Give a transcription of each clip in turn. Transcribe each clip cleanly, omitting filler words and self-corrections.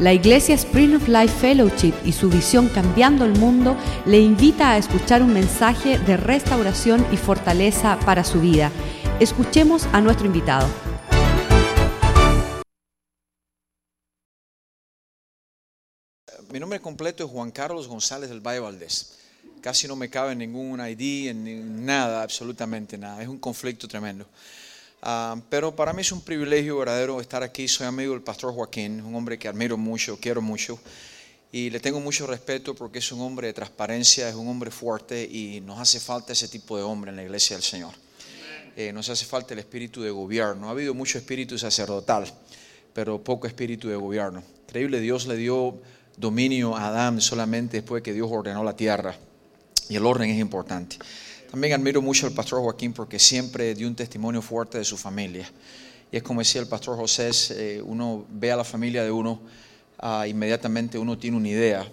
La Iglesia Spring of Life Fellowship y su visión Cambiando el Mundo le invita a escuchar un mensaje de restauración y fortaleza para su vida. Escuchemos a nuestro invitado. Mi nombre completo es Juan Carlos González del Valle Valdés. Casi no me cabe ningún ID, en nada, absolutamente nada. Es un conflicto tremendo. Pero para mí es un privilegio verdadero estar aquí. Soy amigo del Pastor Joaquín, un hombre que admiro mucho, quiero mucho. Y le tengo mucho respeto porque es un hombre de transparencia, es un hombre fuerte y nos hace falta ese tipo de hombre en la Iglesia del Señor. Nos hace falta el espíritu de gobierno. Ha habido mucho espíritu sacerdotal, pero poco espíritu de gobierno. Increíble, Dios le dio dominio a Adán solamente después que Dios ordenó la tierra, y el orden es importante. También admiro mucho al Pastor Joaquín porque siempre dio un testimonio fuerte de su familia, y es como decía el Pastor José, uno ve a la familia de uno, inmediatamente uno tiene una idea,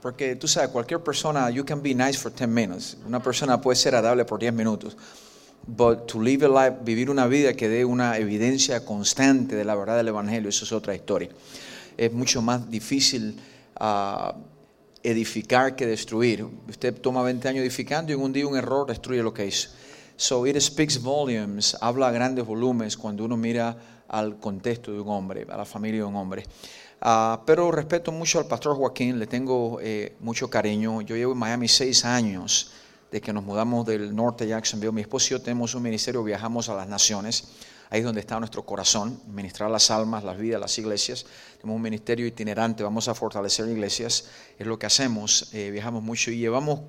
porque tú sabes, cualquier persona, you can be nice for 10 minutes, una persona puede ser agradable por 10 minutos, but to live a life, vivir una vida que dé una evidencia constante de la verdad del Evangelio, eso es otra historia. Es mucho más difícil edificar que destruir. Usted toma 20 años edificando y en un día un error destruye lo que hizo. So it speaks volumes, habla a grandes volúmenes cuando uno mira al contexto de un hombre, a la familia de un hombre. Pero respeto mucho al Pastor Joaquín, le tengo mucho cariño. Yo llevo en Miami 6 años de que nos mudamos del norte de Jacksonville. Mi esposo y yo tenemos un ministerio, viajamos a las naciones. Ahí es donde está nuestro corazón, ministrar las almas, las vidas, las iglesias. Tenemos un ministerio itinerante, vamos a fortalecer iglesias, es lo que hacemos, viajamos mucho y llevamos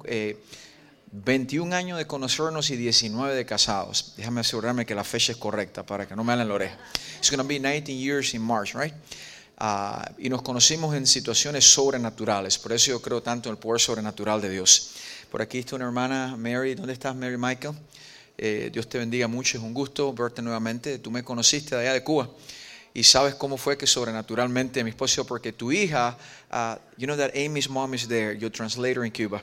21 años de conocernos y 19 de casados. Déjame asegurarme que la fecha es correcta para que no me hagan la oreja. It's going to be 19 years in March, right? Y nos conocimos en situaciones sobrenaturales, por eso yo creo tanto en el poder sobrenatural de Dios. Por aquí está una hermana, Mary. ¿Dónde estás, Mary Michael? Dios te bendiga mucho, es un gusto verte nuevamente. Tú me conociste de allá de Cuba y sabes cómo fue que sobrenaturalmente mi esposo, porque tu hija, you know that Amy's mom is there, your translator in Cuba,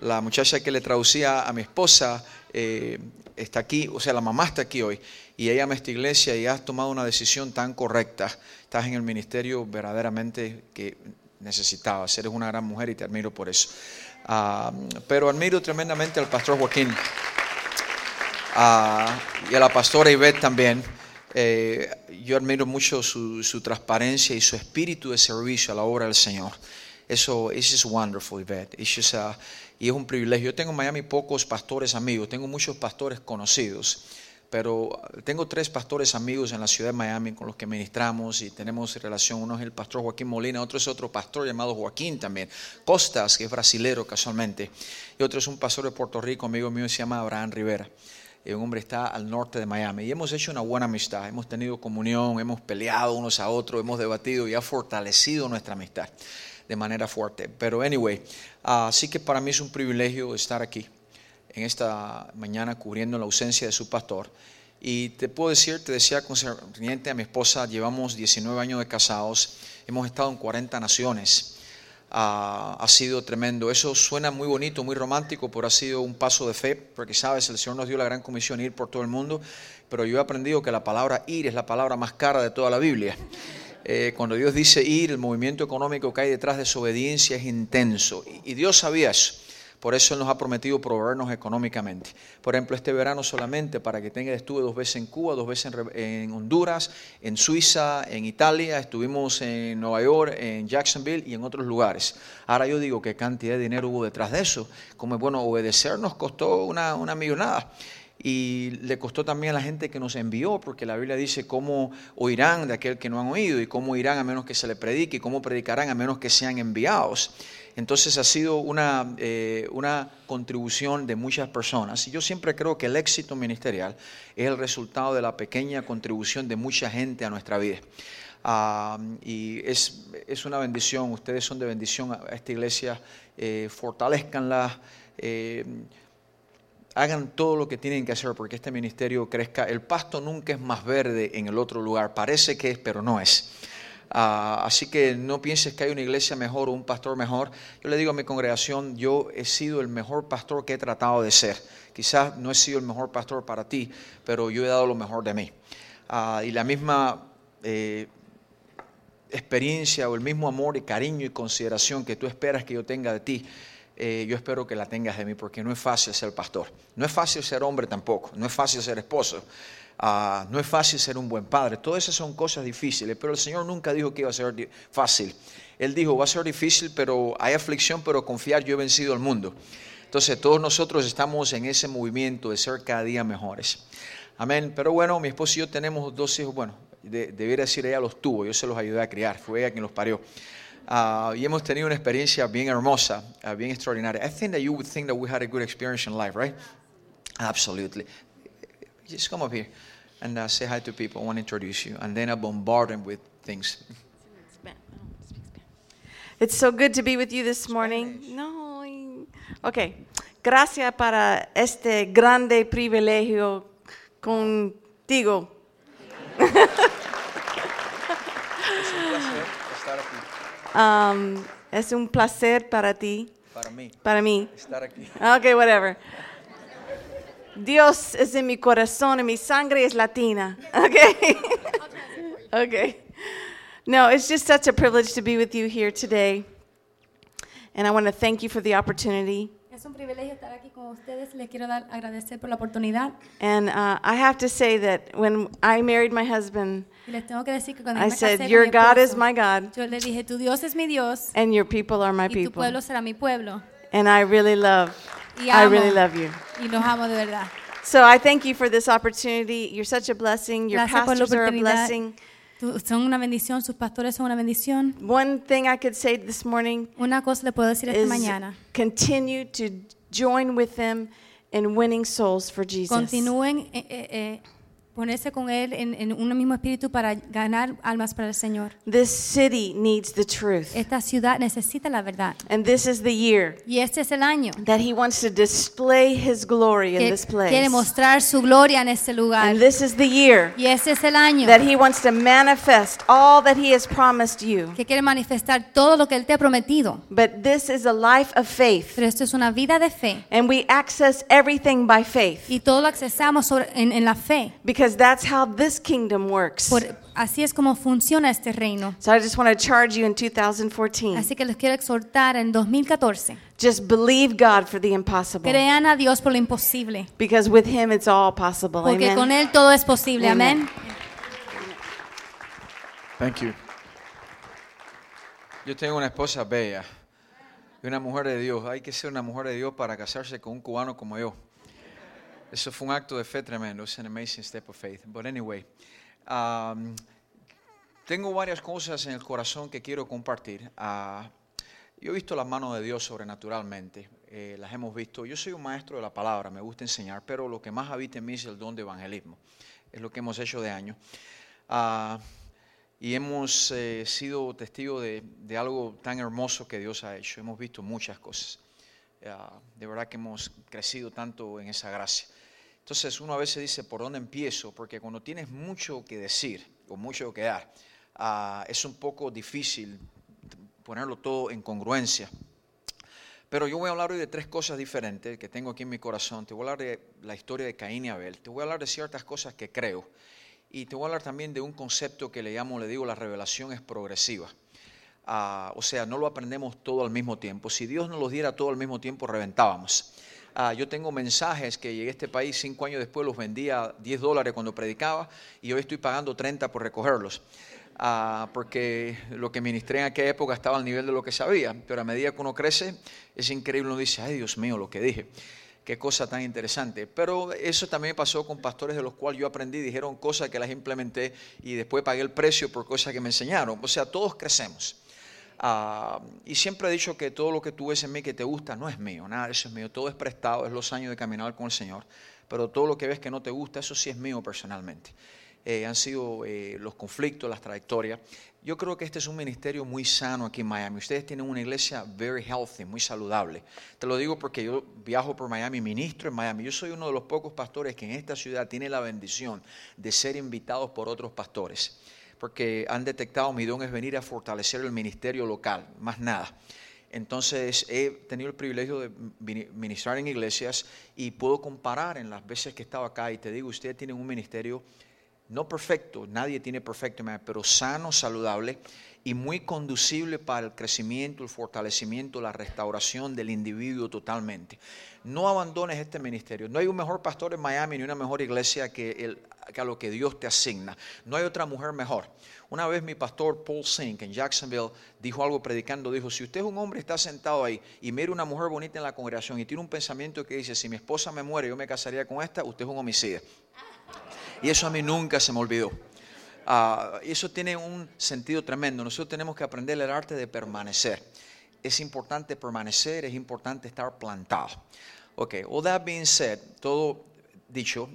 la muchacha que le traducía a mi esposa está aquí, o sea la mamá está aquí hoy y ella ama esta iglesia y has tomado una decisión tan correcta, estás en el ministerio verdaderamente que necesitabas, eres una gran mujer y te admiro por eso, pero admiro tremendamente al Pastor Joaquín. Y a la pastora Ivette también, yo admiro mucho su transparencia y su espíritu de servicio a la obra del Señor. Eso es wonderful, Ivette. Y es un privilegio. Yo tengo en Miami pocos pastores amigos, tengo muchos pastores conocidos, pero tengo 3 pastores amigos en la ciudad de Miami con los que ministramos y tenemos relación. Uno es el Pastor Joaquín Molina, otro es otro pastor llamado Joaquín también, Costas, que es brasilero casualmente, y otro es un pastor de Puerto Rico, amigo mío, se llama Abraham Rivera. Un hombre está al norte de Miami y hemos hecho una buena amistad, hemos tenido comunión, hemos peleado unos a otros, hemos debatido y ha fortalecido nuestra amistad de manera fuerte. Pero anyway, así que para mí es un privilegio estar aquí en esta mañana cubriendo la ausencia de su pastor. Y te puedo decir, te decía concerniente a mi esposa, llevamos 19 años de casados, hemos estado en 40 naciones. Ha sido tremendo. Eso suena muy bonito, muy romántico, pero ha sido un paso de fe, porque sabes, el Señor nos dio la gran comisión, ir por todo el mundo, pero yo he aprendido que la palabra ir es la palabra más cara de toda la Biblia. Cuando Dios dice ir, el movimiento económico que hay detrás de su obediencia es intenso, y Dios sabía eso. Por eso Él nos ha prometido proveernos económicamente. Por ejemplo, este verano solamente para que tengas, estuve 2 veces en Cuba, 2 veces en Honduras, en Suiza, en Italia, estuvimos en Nueva York, en Jacksonville y en otros lugares. Ahora yo digo qué cantidad de dinero hubo detrás de eso. Como es bueno, obedecer nos costó una millonada. Y le costó también a la gente que nos envió, porque la Biblia dice cómo oirán de aquel que no han oído y cómo irán a menos que se le predique y cómo predicarán a menos que sean enviados. Entonces ha sido una contribución de muchas personas. Y yo siempre creo que el éxito ministerial es el resultado de la pequeña contribución de mucha gente a nuestra vida. Y es una bendición, ustedes son de bendición a esta iglesia, fortalézcanla, hagan todo lo que tienen que hacer porque este ministerio crezca. El pasto nunca es más verde en el otro lugar. Parece que es, pero no es. Así que no pienses que hay una iglesia mejor o un pastor mejor. Yo le digo a mi congregación, yo he sido el mejor pastor que he tratado de ser. Quizás no he sido el mejor pastor para ti, pero yo he dado lo mejor de mí. Y la misma experiencia o el mismo amor y cariño y consideración que tú esperas que yo tenga de ti, yo espero que la tengas de mí, porque no es fácil ser pastor, no es fácil ser hombre tampoco, no es fácil ser esposo, no es fácil ser un buen padre. Todas esas son cosas difíciles, pero el Señor nunca dijo que iba a ser fácil. Él dijo, va a ser difícil, pero hay aflicción, pero confiar, yo he vencido al mundo. Entonces todos nosotros estamos en ese movimiento de ser cada día mejores. Amén. Pero bueno, mi esposo y yo tenemos dos hijos, bueno, debiera decir ella los tuvo, yo se los ayudé a criar, fue ella quien los parió. Y hemos tenido una experiencia bien hermosa, bien extraordinaria. I think that you would think that we had a good experience in life, right? Absolutely. Just come up here and say hi to people. I want to introduce you, and then I bombard them with things. It's so good to be with you this morning. Spanish. No, okay. Gracias para este grande privilegio contigo. Es un placer para ti. Para mí. Estar aquí. Okay, whatever. Dios es en mi corazón y mi sangre es latina. Okay. Okay. No, it's just such a privilege to be with you here today. And I want to thank you for the opportunity. Es un privilegio estar aquí con ustedes. Les quiero agradecer por la oportunidad. And I have to say that when I married my husband, I said, "Your God is my God." Yo le dije, "Tu Dios es mi Dios." And your people are my people. Y tu pueblo será mi pueblo. And I really love you. Y los amo de verdad. So I thank you for this opportunity. You're such a blessing. Your pastors are a blessing. Son una bendición. Sus pastores son una bendición. One thing I could say this morning. Una cosa le puedo decir esta mañana. Continue to join with them in winning souls for Jesus. Continúen ponerse con él en un mismo espíritu para ganar almas para el Señor. This city needs the truth. Esta ciudad necesita la verdad. And this is the year. Y este es el año. That he wants to display his glory in this place. Quiere mostrar su gloria en este lugar. And this is the year. Y este es el año. That he wants to manifest all that he has promised you. Que quiere manifestar todo lo que él te ha prometido. But this is a life of faith. Pero esto es una vida de fe. And we access everything by faith. Y todo lo accesamos en la fe. Because that's how this kingdom works. Así es como funciona este reino. So I just want to charge you in 2014. Así que los quiero exhortar en 2014. Just believe God for the impossible. Crean a Dios por lo imposible. Because with him it's all possible. Porque amen. Con él todo es posible. Amen. Thank you. Yo tengo una esposa bella y una mujer de Dios. Hay que ser una mujer de Dios para casarse con un cubano como yo. Eso fue un acto de fe tremendo. Es an amazing step of faith. But anyway, tengo varias cosas en el corazón que quiero compartir. Yo he visto las manos de Dios sobrenaturalmente. Las hemos visto. Yo soy un maestro de la palabra. Me gusta enseñar, pero lo que más habita en mí es el don de evangelismo. Es lo que hemos hecho de años. Y hemos sido testigos de algo tan hermoso que Dios ha hecho. Hemos visto muchas cosas. De verdad que hemos crecido tanto en esa gracia. Entonces uno a veces dice, ¿por dónde empiezo? Porque cuando tienes mucho que decir o mucho que dar, es un poco difícil ponerlo todo en congruencia. Pero yo voy a hablar hoy de tres cosas diferentes que tengo aquí en mi corazón. Te voy a hablar de la historia de Caín y Abel. Te voy a hablar de ciertas cosas que creo. Y te voy a hablar también de un concepto que le digo, la revelación es progresiva. O sea, no lo aprendemos todo al mismo tiempo. Si Dios nos los diera todo al mismo tiempo, reventábamos. Yo tengo mensajes que llegué a este país 5 años después, los vendía $10 cuando predicaba y hoy estoy pagando $30 por recogerlos. Porque lo que ministré en aquella época estaba al nivel de lo que sabía. Pero a medida que uno crece, es increíble. Uno dice, ay Dios mío, lo que dije. Qué cosa tan interesante. Pero eso también pasó con pastores de los cuales yo aprendí. Dijeron cosas que las implementé y después pagué el precio por cosas que me enseñaron. O sea, todos crecemos. Y siempre he dicho que todo lo que tú ves en mí que te gusta no es mío, nada, eso es mío, todo es prestado, es los años de caminar con el Señor, pero todo lo que ves que no te gusta, eso sí es mío personalmente. Han sido los conflictos, las trayectorias. Yo creo que este es un ministerio muy sano aquí en Miami. Ustedes tienen una iglesia very healthy, muy saludable. Te lo digo porque yo viajo por Miami, ministro en Miami. Yo soy uno de los pocos pastores que en esta ciudad tiene la bendición de ser invitados por otros pastores. Porque han detectado mi don es venir a fortalecer el ministerio local, más nada. Entonces he tenido el privilegio de ministrar en iglesias y puedo comparar en las veces que he estado acá y te digo, ustedes tienen un ministerio no perfecto, nadie tiene perfecto, pero sano, saludable y muy conducible para el crecimiento, el fortalecimiento, la restauración del individuo totalmente. No abandones este ministerio. No hay un mejor pastor en Miami ni una mejor iglesia que a lo que Dios te asigna. No hay otra mujer mejor. Una vez mi pastor Paul Sink en Jacksonville dijo algo predicando, dijo, si usted es un hombre, está sentado ahí y mira una mujer bonita en la congregación y tiene un pensamiento que dice, si mi esposa me muere, yo me casaría con esta, usted es un homicida. Y eso a mí nunca se me olvidó. Eso tiene un sentido tremendo. Nosotros tenemos que aprender el arte de permanecer. Es importante permanecer, es importante estar plantado. Ok, all that being said, todo dicho,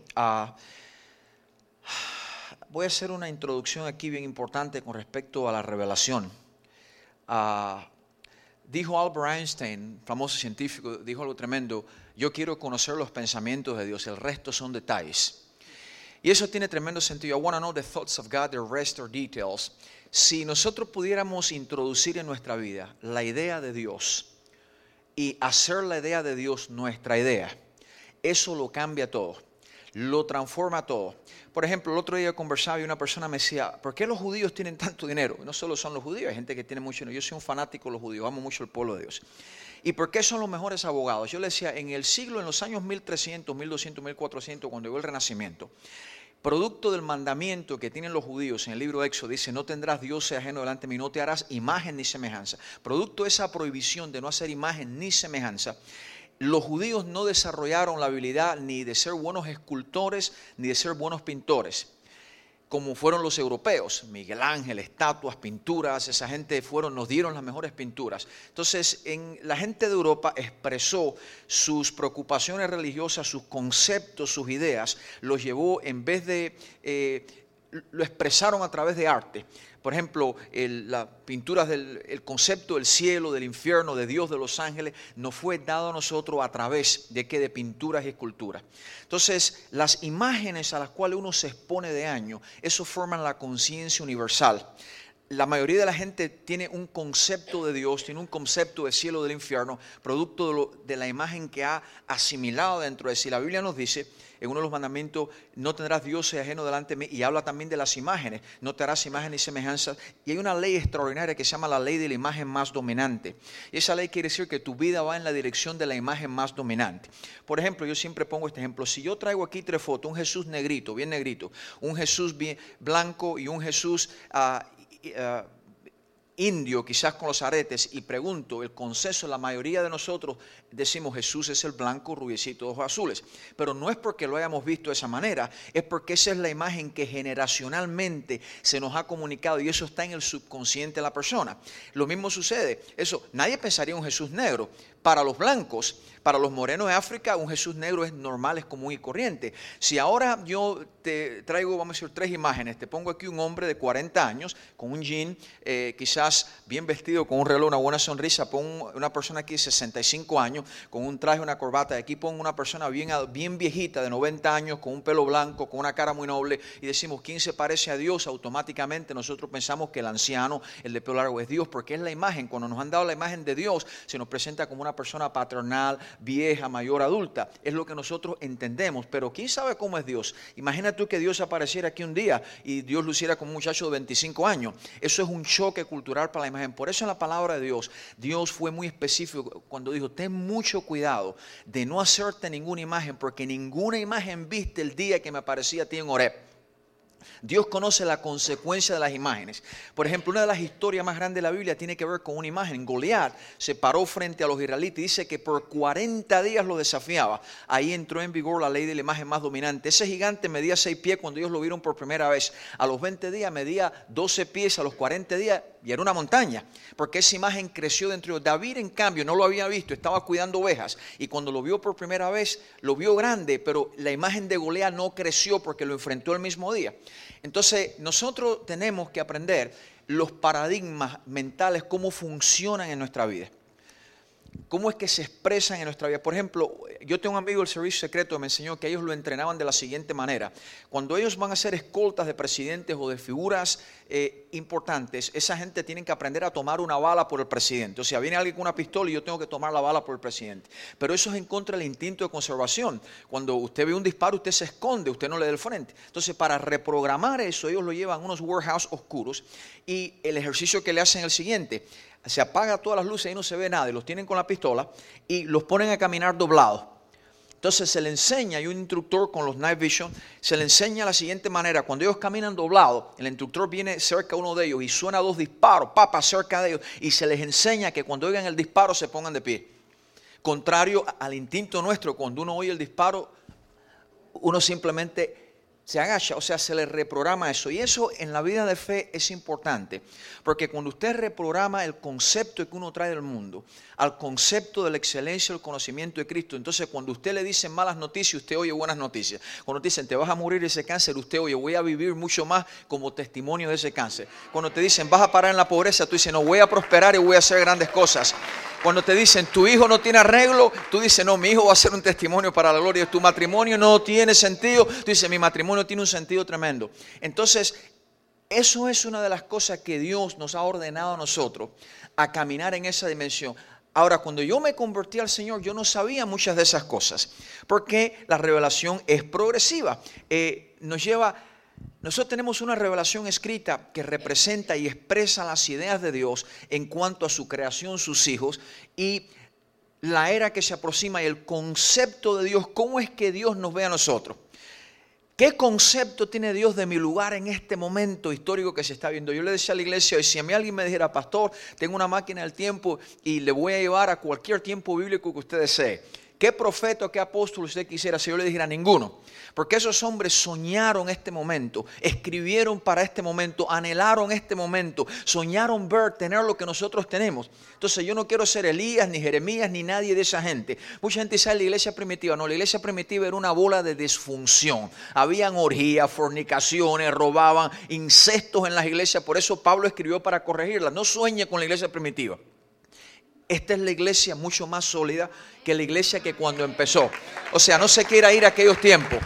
voy a hacer una introducción aquí bien importante con respecto a la revelación. Dijo Albert Einstein, famoso científico, dijo algo tremendo, yo quiero conocer los pensamientos de Dios, el resto son detalles. Y eso tiene tremendo sentido. I want to know the thoughts of God, the rest are details. Si nosotros pudiéramos introducir en nuestra vida la idea de Dios y hacer la idea de Dios nuestra idea, eso lo cambia todo, lo transforma todo. Por ejemplo, el otro día conversaba y una persona me decía, ¿por qué los judíos tienen tanto dinero? No solo son los judíos, hay gente que tiene mucho dinero. Yo soy un fanático de los judíos, amo mucho el pueblo de Dios. ¿Y por qué son los mejores abogados? Yo le decía, en los años 1300, 1200, 1400, cuando llegó el Renacimiento, producto del mandamiento que tienen los judíos en el libro de Éxodo, dice, no tendrás dioses ajenos delante de mí, no te harás imagen ni semejanza. Producto de esa prohibición de no hacer imagen ni semejanza, los judíos no desarrollaron la habilidad ni de ser buenos escultores ni de ser buenos pintores, como fueron los europeos, Miguel Ángel, estatuas, pinturas, esa gente nos dieron las mejores pinturas. Entonces, la gente de Europa expresó sus preocupaciones religiosas, sus conceptos, sus ideas, los llevó en vez de, lo expresaron a través de arte. Por ejemplo, las pinturas del concepto del cielo, del infierno, de Dios, de los ángeles, nos fue dado a nosotros a través de pinturas y esculturas. Entonces, las imágenes a las cuales uno se expone de año, eso forman la conciencia universal. La mayoría de la gente tiene un concepto de Dios, tiene un concepto de cielo, del infierno, producto de la imagen que ha asimilado dentro de sí. La Biblia nos dice, en uno de los mandamientos, no tendrás dioses ajenos delante de mí, y habla también de las imágenes, no te harás imagen ni semejanza. Y hay una ley extraordinaria que se llama la ley de la imagen más dominante. Y esa ley quiere decir que tu vida va en la dirección de la imagen más dominante. Por ejemplo, yo siempre pongo este ejemplo, si yo traigo aquí tres fotos, un Jesús negrito, bien negrito, un Jesús bien blanco y un Jesús indio, quizás con los aretes, y pregunto, el consenso, la mayoría de nosotros decimos Jesús es el blanco, rubiecito, ojos azules, pero no es porque lo hayamos visto de esa manera, es porque esa es la imagen que generacionalmente se nos ha comunicado y eso está en el subconsciente de la persona. Lo mismo sucede, eso, nadie pensaría en un Jesús negro. Para los blancos, para los morenos de África, un Jesús negro es normal, es común y corriente. Si ahora yo te traigo, vamos a decir, tres imágenes, te pongo aquí un hombre de 40 años, con un jean, quizás bien vestido, con un reloj, una buena sonrisa, pon una persona aquí de 65 años, con un traje, una corbata, aquí pon una persona bien viejita, de 90 años, con un pelo blanco, con una cara muy noble, y decimos, ¿quién se parece a Dios? Automáticamente nosotros pensamos que el anciano, el de pelo largo, es Dios, porque es la imagen. Cuando nos han dado la imagen de Dios, se nos presenta como una persona paternal, vieja, mayor, adulta. Es lo que nosotros entendemos, pero ¿quién sabe cómo es Dios? Imagina tú que Dios apareciera aquí un día y Dios luciera como un muchacho de 25 años. Eso es un choque cultural para la imagen. Por eso en la palabra de Dios fue muy específico cuando dijo, ten mucho cuidado de no hacerte ninguna imagen, porque ninguna imagen viste el día que me aparecí a ti en Horeb. Dios conoce la consecuencia de las imágenes. Por ejemplo, una de las historias más grandes de la Biblia tiene que ver con una imagen. Goliat se paró frente a los israelitas y dice que por 40 días lo desafiaba. Ahí entró en vigor la ley de la imagen más dominante. Ese gigante medía 6 pies cuando ellos lo vieron por primera vez. A los 20 días medía 12 pies, a los 40 días y era una montaña, porque esa imagen creció dentro de ellos. David, en cambio, no lo había visto, estaba cuidando ovejas y cuando lo vio por primera vez, lo vio grande, pero la imagen de Goliat no creció porque lo enfrentó el mismo día. Entonces, nosotros tenemos que aprender los paradigmas mentales, cómo funcionan en nuestra vida. ¿Cómo es que se expresan en nuestra vida? Por ejemplo, yo tengo un amigo del servicio secreto que me enseñó que ellos lo entrenaban de la siguiente manera. Cuando ellos van a ser escoltas de presidentes o de figuras importantes, esa gente tiene que aprender a tomar una bala por el presidente. O sea, viene alguien con una pistola y yo tengo que tomar la bala por el presidente. Pero eso es en contra del instinto de conservación. Cuando usted ve un disparo, usted se esconde, usted no le da el frente. Entonces, para reprogramar eso, ellos lo llevan a unos warehouse oscuros y el ejercicio que le hacen es el siguiente. Se apaga todas las luces y no se ve nada, y los tienen con la pistola y los ponen a caminar doblados. Entonces se le enseña, hay un instructor con los night vision, se le enseña de la siguiente manera: cuando ellos caminan doblados, el instructor viene cerca a uno de ellos y suena dos disparos, papa cerca de ellos, y se les enseña que cuando oigan el disparo se pongan de pie. Contrario al instinto nuestro, cuando uno oye el disparo, uno simplemente se agacha, o sea, se le reprograma eso. Y eso en la vida de fe es importante, porque cuando usted reprograma el concepto que uno trae del mundo al concepto de la excelencia, el conocimiento de Cristo, entonces cuando usted le dicen malas noticias, usted oye buenas noticias. Cuando te dicen te vas a morir de ese cáncer, usted oye voy a vivir mucho más como testimonio de ese cáncer. Cuando te dicen vas a parar en la pobreza, tú dices no, voy a prosperar y voy a hacer grandes cosas. Cuando te dicen tu hijo no tiene arreglo, tú dices no, mi hijo va a ser un testimonio para la gloria. Tu matrimonio no tiene sentido, tú dices mi matrimonio tiene un sentido tremendo. Entonces, eso es una de las cosas que Dios nos ha ordenado a nosotros, a caminar en esa dimensión. Ahora, cuando yo me convertí al Señor, yo no sabía muchas de esas cosas, porque la revelación es progresiva. Nosotros tenemos una revelación escrita que representa y expresa las ideas de Dios en cuanto a su creación, sus hijos y la era que se aproxima y el concepto de Dios. ¿Cómo es que Dios nos ve a nosotros? ¿Qué concepto tiene Dios de mi lugar en este momento histórico que se está viendo? Yo le decía a la iglesia, si a mí alguien me dijera, pastor, tengo una máquina del tiempo y le voy a llevar a cualquier tiempo bíblico que usted desee, ¿qué profeta o qué apóstol usted quisiera? Si yo le dijera ninguno, porque esos hombres soñaron este momento, escribieron para este momento, anhelaron este momento, soñaron ver, tener lo que nosotros tenemos. Entonces yo no quiero ser Elías, ni Jeremías, ni nadie de esa gente. Mucha gente dice la iglesia primitiva. No, la iglesia primitiva era una bola de disfunción. Habían orgías, fornicaciones, robaban, incestos en las iglesias. Por eso Pablo escribió para corregirlas. No sueñe con la iglesia primitiva. Esta es la iglesia mucho más sólida que la iglesia que cuando empezó. O sea, no se quiera ir a aquellos tiempos.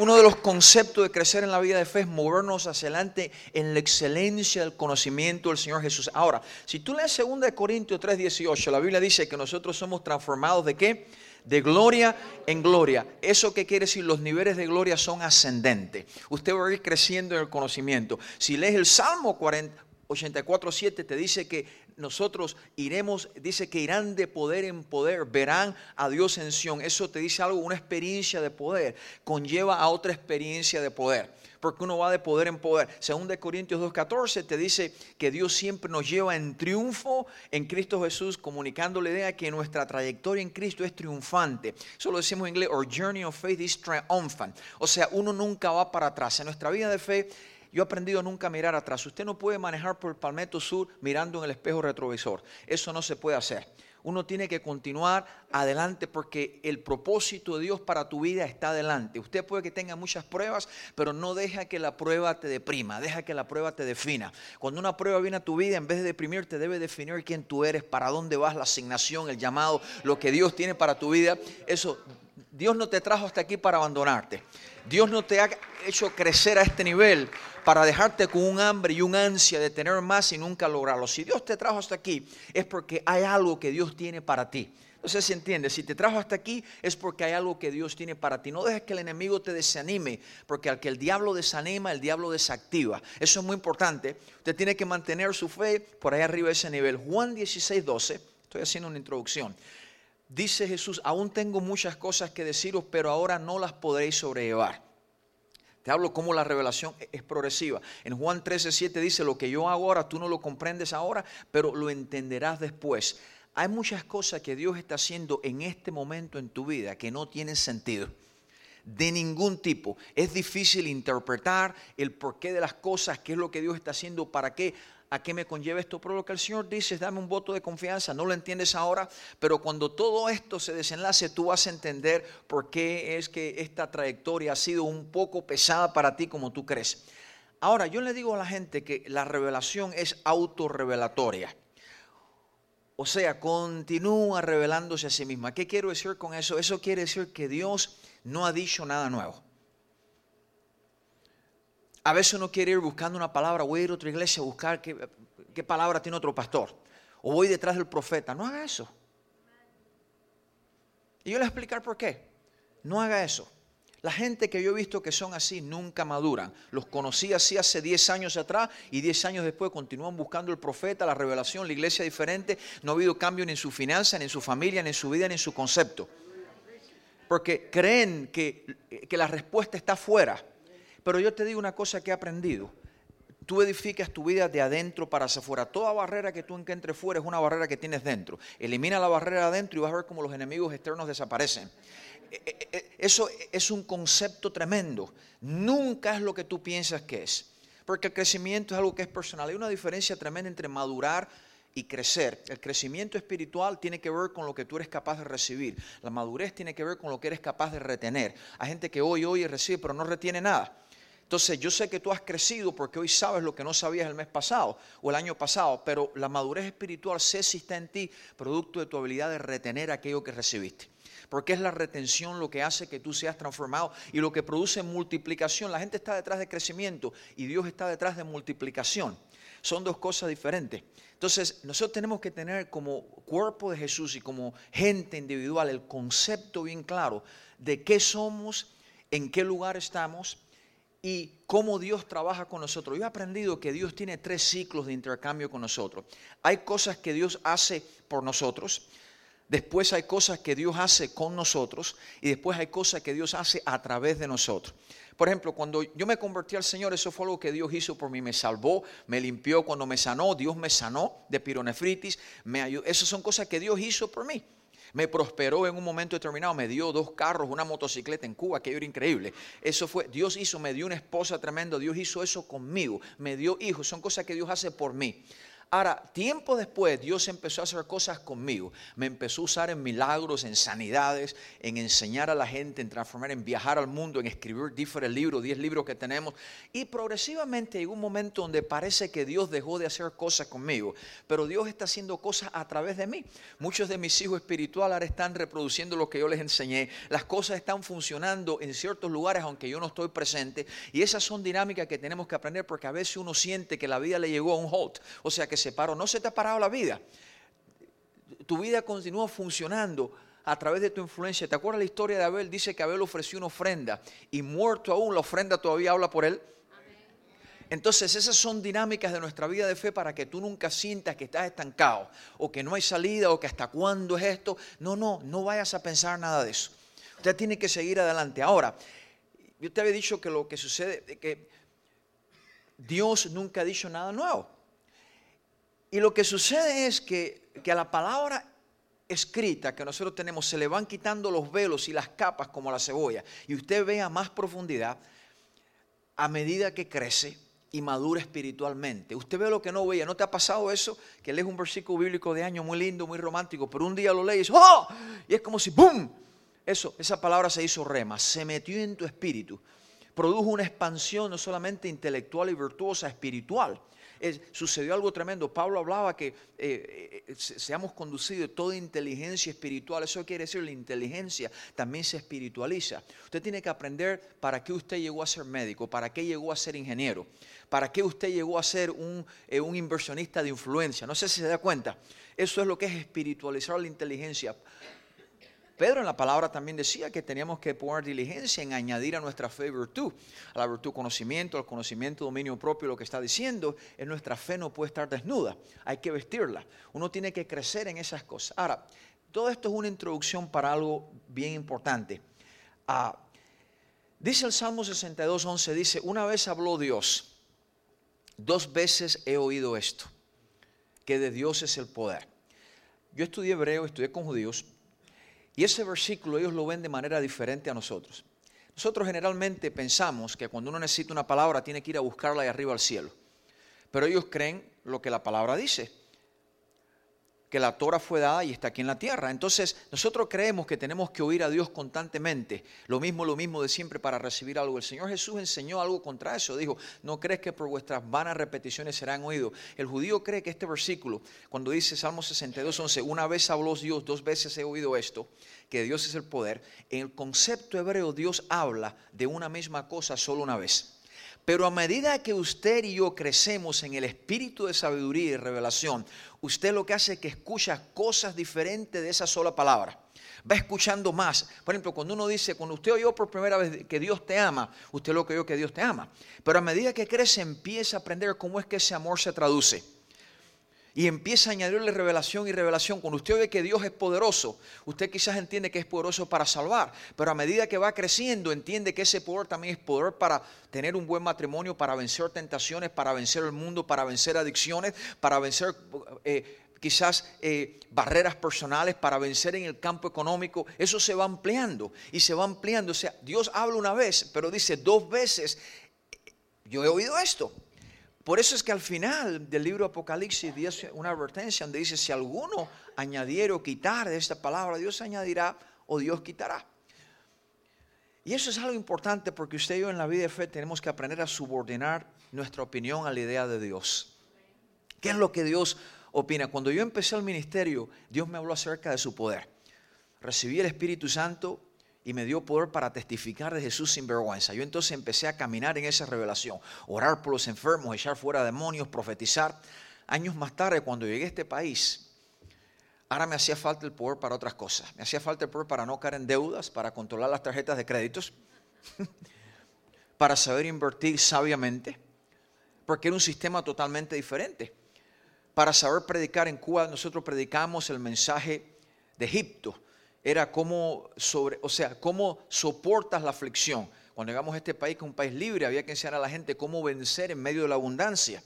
Uno de los conceptos de crecer en la vida de fe es movernos hacia adelante en la excelencia del conocimiento del Señor Jesús. Ahora, si tú lees 2 Corintios 3:18, la Biblia dice que nosotros somos transformados ¿de qué? De gloria en gloria. ¿Eso qué quiere decir? Los niveles de gloria son ascendentes. Usted va a ir creciendo en el conocimiento. Si lees el Salmo 84:7 te dice que nosotros iremos, dice que irán de poder en poder, verán a Dios en Sion. Eso te dice algo, una experiencia de poder conlleva a otra experiencia de poder, porque uno va de poder en poder. 2 Corintios 2:14 te dice que Dios siempre nos lleva en triunfo en Cristo Jesús, comunicando la idea que nuestra trayectoria en Cristo es triunfante. Eso lo decimos en inglés, our journey of faith is triumphant. O sea, uno nunca va para atrás. En nuestra vida de fe, yo he aprendido a nunca mirar atrás. Usted no puede manejar por el Palmetto Sur mirando en el espejo retrovisor. Eso no se puede hacer. Uno tiene que continuar adelante porque el propósito de Dios para tu vida está adelante. Usted puede que tenga muchas pruebas, pero no deja que la prueba te deprima, deja que la prueba te defina. Cuando una prueba viene a tu vida, en vez de deprimirte, debe definir quién tú eres, para dónde vas, la asignación, el llamado, lo que Dios tiene para tu vida. Eso, Dios no te trajo hasta aquí para abandonarte. Dios no te ha hecho crecer a este nivel para dejarte con un hambre y un ansia de tener más y nunca lograrlo. Si Dios te trajo hasta aquí, es porque hay algo que Dios tiene para ti. Entonces se entiende, si te trajo hasta aquí es porque hay algo que Dios tiene para ti. No dejes que el enemigo te desanime, porque al que el diablo desanima, el diablo desactiva. Eso es muy importante. Usted tiene que mantener su fe por ahí arriba de ese nivel. Juan 16:12, estoy haciendo una introducción. Dice Jesús, aún tengo muchas cosas que deciros, pero ahora no las podréis sobrellevar. Te hablo cómo la revelación es progresiva. En Juan 13:7 dice, lo que yo hago ahora tú no lo comprendes ahora, pero lo entenderás después. Hay muchas cosas que Dios está haciendo en este momento en tu vida que no tienen sentido de ningún tipo. Es difícil interpretar el porqué de las cosas, qué es lo que Dios está haciendo, para qué, a qué me conlleva esto. Pero lo que el Señor dice es, dame un voto de confianza, no lo entiendes ahora, pero cuando todo esto se desenlace, tú vas a entender por qué es que esta trayectoria ha sido un poco pesada para ti como tú crees. Ahora, yo le digo a la gente que la revelación es autorrevelatoria. O sea, continúa revelándose a sí misma. ¿Qué quiero decir con eso? Eso quiere decir que Dios no ha dicho nada nuevo. A veces uno quiere ir buscando una palabra. Voy a ir a otra iglesia a buscar qué palabra tiene otro pastor. O voy detrás del profeta. No haga eso. Y yo les voy a explicar por qué. No haga eso. La gente que yo he visto que son así nunca maduran. Los conocí así hace 10 años atrás y 10 años después continúan buscando el profeta, la revelación, la iglesia diferente. No ha habido cambio ni en su finanza, ni en su familia, ni en su vida, ni en su concepto. Porque creen que la respuesta está afuera. Pero yo te digo una cosa que he aprendido. Tú edificas tu vida de adentro para hacia afuera. Toda barrera que tú encuentres fuera es una barrera que tienes dentro. Elimina la barrera adentro y vas a ver cómo los enemigos externos desaparecen. Eso es un concepto tremendo. Nunca es lo que tú piensas que es. Porque el crecimiento es algo que es personal. Hay una diferencia tremenda entre madurar y crecer. El crecimiento espiritual tiene que ver con lo que tú eres capaz de recibir. La madurez tiene que ver con lo que eres capaz de retener. Hay gente que hoy y recibe, pero no retiene nada. Entonces, yo sé que tú has crecido porque hoy sabes lo que no sabías el mes pasado o el año pasado, pero la madurez espiritual sé si está en ti, producto de tu habilidad de retener aquello que recibiste. Porque es la retención lo que hace que tú seas transformado y lo que produce multiplicación. La gente está detrás de crecimiento y Dios está detrás de multiplicación. Son dos cosas diferentes. Entonces, nosotros tenemos que tener como cuerpo de Jesús y como gente individual el concepto bien claro de qué somos, en qué lugar estamos y cómo Dios trabaja con nosotros. Yo he aprendido que Dios tiene 3 ciclos de intercambio con nosotros. Hay cosas que Dios hace por nosotros, después hay cosas que Dios hace con nosotros y después hay cosas que Dios hace a través de nosotros. Por ejemplo, cuando yo me convertí al Señor, eso fue algo que Dios hizo por mí. Me salvó, me limpió, cuando me sanó, Dios me sanó de pironefritis, me ayudó. Esas son cosas que Dios hizo por mí. Me prosperó en un momento determinado, me dio 2 carros, una motocicleta en Cuba, que era increíble. Eso fue, Dios hizo, me dio una esposa tremenda, Dios hizo eso conmigo, me dio hijos, son cosas que Dios hace por mí. Ahora, tiempo después, Dios empezó a hacer cosas conmigo. Me empezó a usar en milagros, en sanidades, en enseñar a la gente, en transformar, en viajar al mundo, en escribir diferentes libros, 10 libros que tenemos. Y progresivamente llegó un momento donde parece que Dios dejó de hacer cosas conmigo. Pero Dios está haciendo cosas a través de mí. Muchos de mis hijos espirituales ahora están reproduciendo lo que yo les enseñé. Las cosas están funcionando en ciertos lugares, aunque yo no estoy presente. Y esas son dinámicas que tenemos que aprender, porque a veces uno siente que la vida le llegó a un halt. O sea, que se paró. No se te ha parado la vida. Tu vida continúa funcionando a través de tu influencia. ¿Te acuerdas la historia de Abel? Dice que Abel ofreció una ofrenda y muerto aún, la ofrenda todavía habla por él. Entonces, esas son dinámicas de nuestra vida de fe para que tú nunca sientas que estás estancado o que no hay salida o que hasta cuándo es esto. No vayas a pensar nada de eso. Usted tiene que seguir adelante. Ahora, yo te había dicho que lo que sucede es que Dios nunca ha dicho nada nuevo. Y lo que sucede es que a la palabra escrita que nosotros tenemos se le van quitando los velos y las capas como la cebolla. Y usted ve a más profundidad a medida que crece y madura espiritualmente. Usted ve lo que no veía. ¿No te ha pasado eso? Que lees un versículo bíblico de año muy lindo, muy romántico, pero un día lo lees y ¡oh! Y es como si ¡boom! Esa palabra se hizo rema, se metió en tu espíritu. Produjo una expansión no solamente intelectual y virtuosa, espiritual. Sucedió algo tremendo. Pablo hablaba que seamos conducidos de toda inteligencia espiritual. Eso quiere decir la inteligencia también se espiritualiza. Usted tiene que aprender para qué usted llegó a ser médico, para qué llegó a ser ingeniero, para qué usted llegó a ser un inversionista de influencia. No sé si se da cuenta. Eso es lo que es espiritualizar la inteligencia. Pedro en la palabra también decía que teníamos que poner diligencia en añadir a nuestra fe virtud, a la virtud conocimiento, al conocimiento dominio propio. Lo que está diciendo es nuestra fe no puede estar desnuda, hay que vestirla, uno tiene que crecer en esas cosas. Ahora, todo esto es una introducción para algo bien importante. Dice el Salmo 62:11, dice, una vez habló Dios, 2 veces he oído esto, que de Dios es el poder. Yo estudié hebreo, estudié con judíos. Y ese versículo ellos lo ven de manera diferente a nosotros. Nosotros generalmente pensamos que cuando uno necesita una palabra tiene que ir a buscarla de arriba al cielo. Pero ellos creen lo que la palabra dice. que la Torah fue dada y está aquí en la tierra. Entonces, nosotros creemos que tenemos que oír a Dios constantemente. Lo mismo de siempre para recibir algo. El Señor Jesús enseñó algo contra eso. Dijo, ¿no crees que por vuestras vanas repeticiones serán oídos? El judío cree que este versículo, cuando dice Salmo 62, 11, una vez habló Dios, dos veces he oído esto, que Dios es el poder. En el concepto hebreo, Dios habla de una misma cosa solo una vez. Pero a medida que usted y yo crecemos en el espíritu de sabiduría y revelación, usted lo que hace es que escucha cosas diferentes de esa sola palabra. Va escuchando más. Por ejemplo, cuando usted oyó por primera vez que Dios te ama, usted lo creyó que Dios te ama. Pero a medida que crece, empieza a aprender cómo es que ese amor se traduce. Y empieza a añadirle revelación y revelación. Cuando usted ve que Dios es poderoso, usted quizás entiende que es poderoso para salvar, pero a medida que va creciendo entiende que ese poder también es poder para tener un buen matrimonio, para vencer tentaciones, para vencer el mundo, para vencer adicciones, para vencer barreras personales, para vencer en el campo económico. Eso se va ampliando y se va ampliando. O sea, Dios habla una vez, pero dice dos veces, yo he oído esto. Por eso es que al final del libro de Apocalipsis dice una advertencia donde dice, si alguno añadiere o quitar de esta palabra, Dios añadirá o Dios quitará. Y eso es algo importante porque usted y yo en la vida de fe tenemos que aprender a subordinar nuestra opinión a la idea de Dios. ¿Qué es lo que Dios opina? Cuando yo empecé el ministerio, Dios me habló acerca de su poder. Recibí el Espíritu Santo y me dio poder para testificar de Jesús sin vergüenza. Yo entonces empecé a caminar en esa revelación, orar por los enfermos, echar fuera demonios, profetizar. Años más tarde, cuando llegué a este país, ahora me hacía falta el poder para otras cosas. Me hacía falta el poder para no caer en deudas, para controlar las tarjetas de créditos, para saber invertir sabiamente, porque era un sistema totalmente diferente. Para saber predicar en Cuba, nosotros predicamos el mensaje de Egipto. Era cómo soportas la aflicción. Cuando llegamos a este país, que es un país libre, había que enseñar a la gente cómo vencer en medio de la abundancia.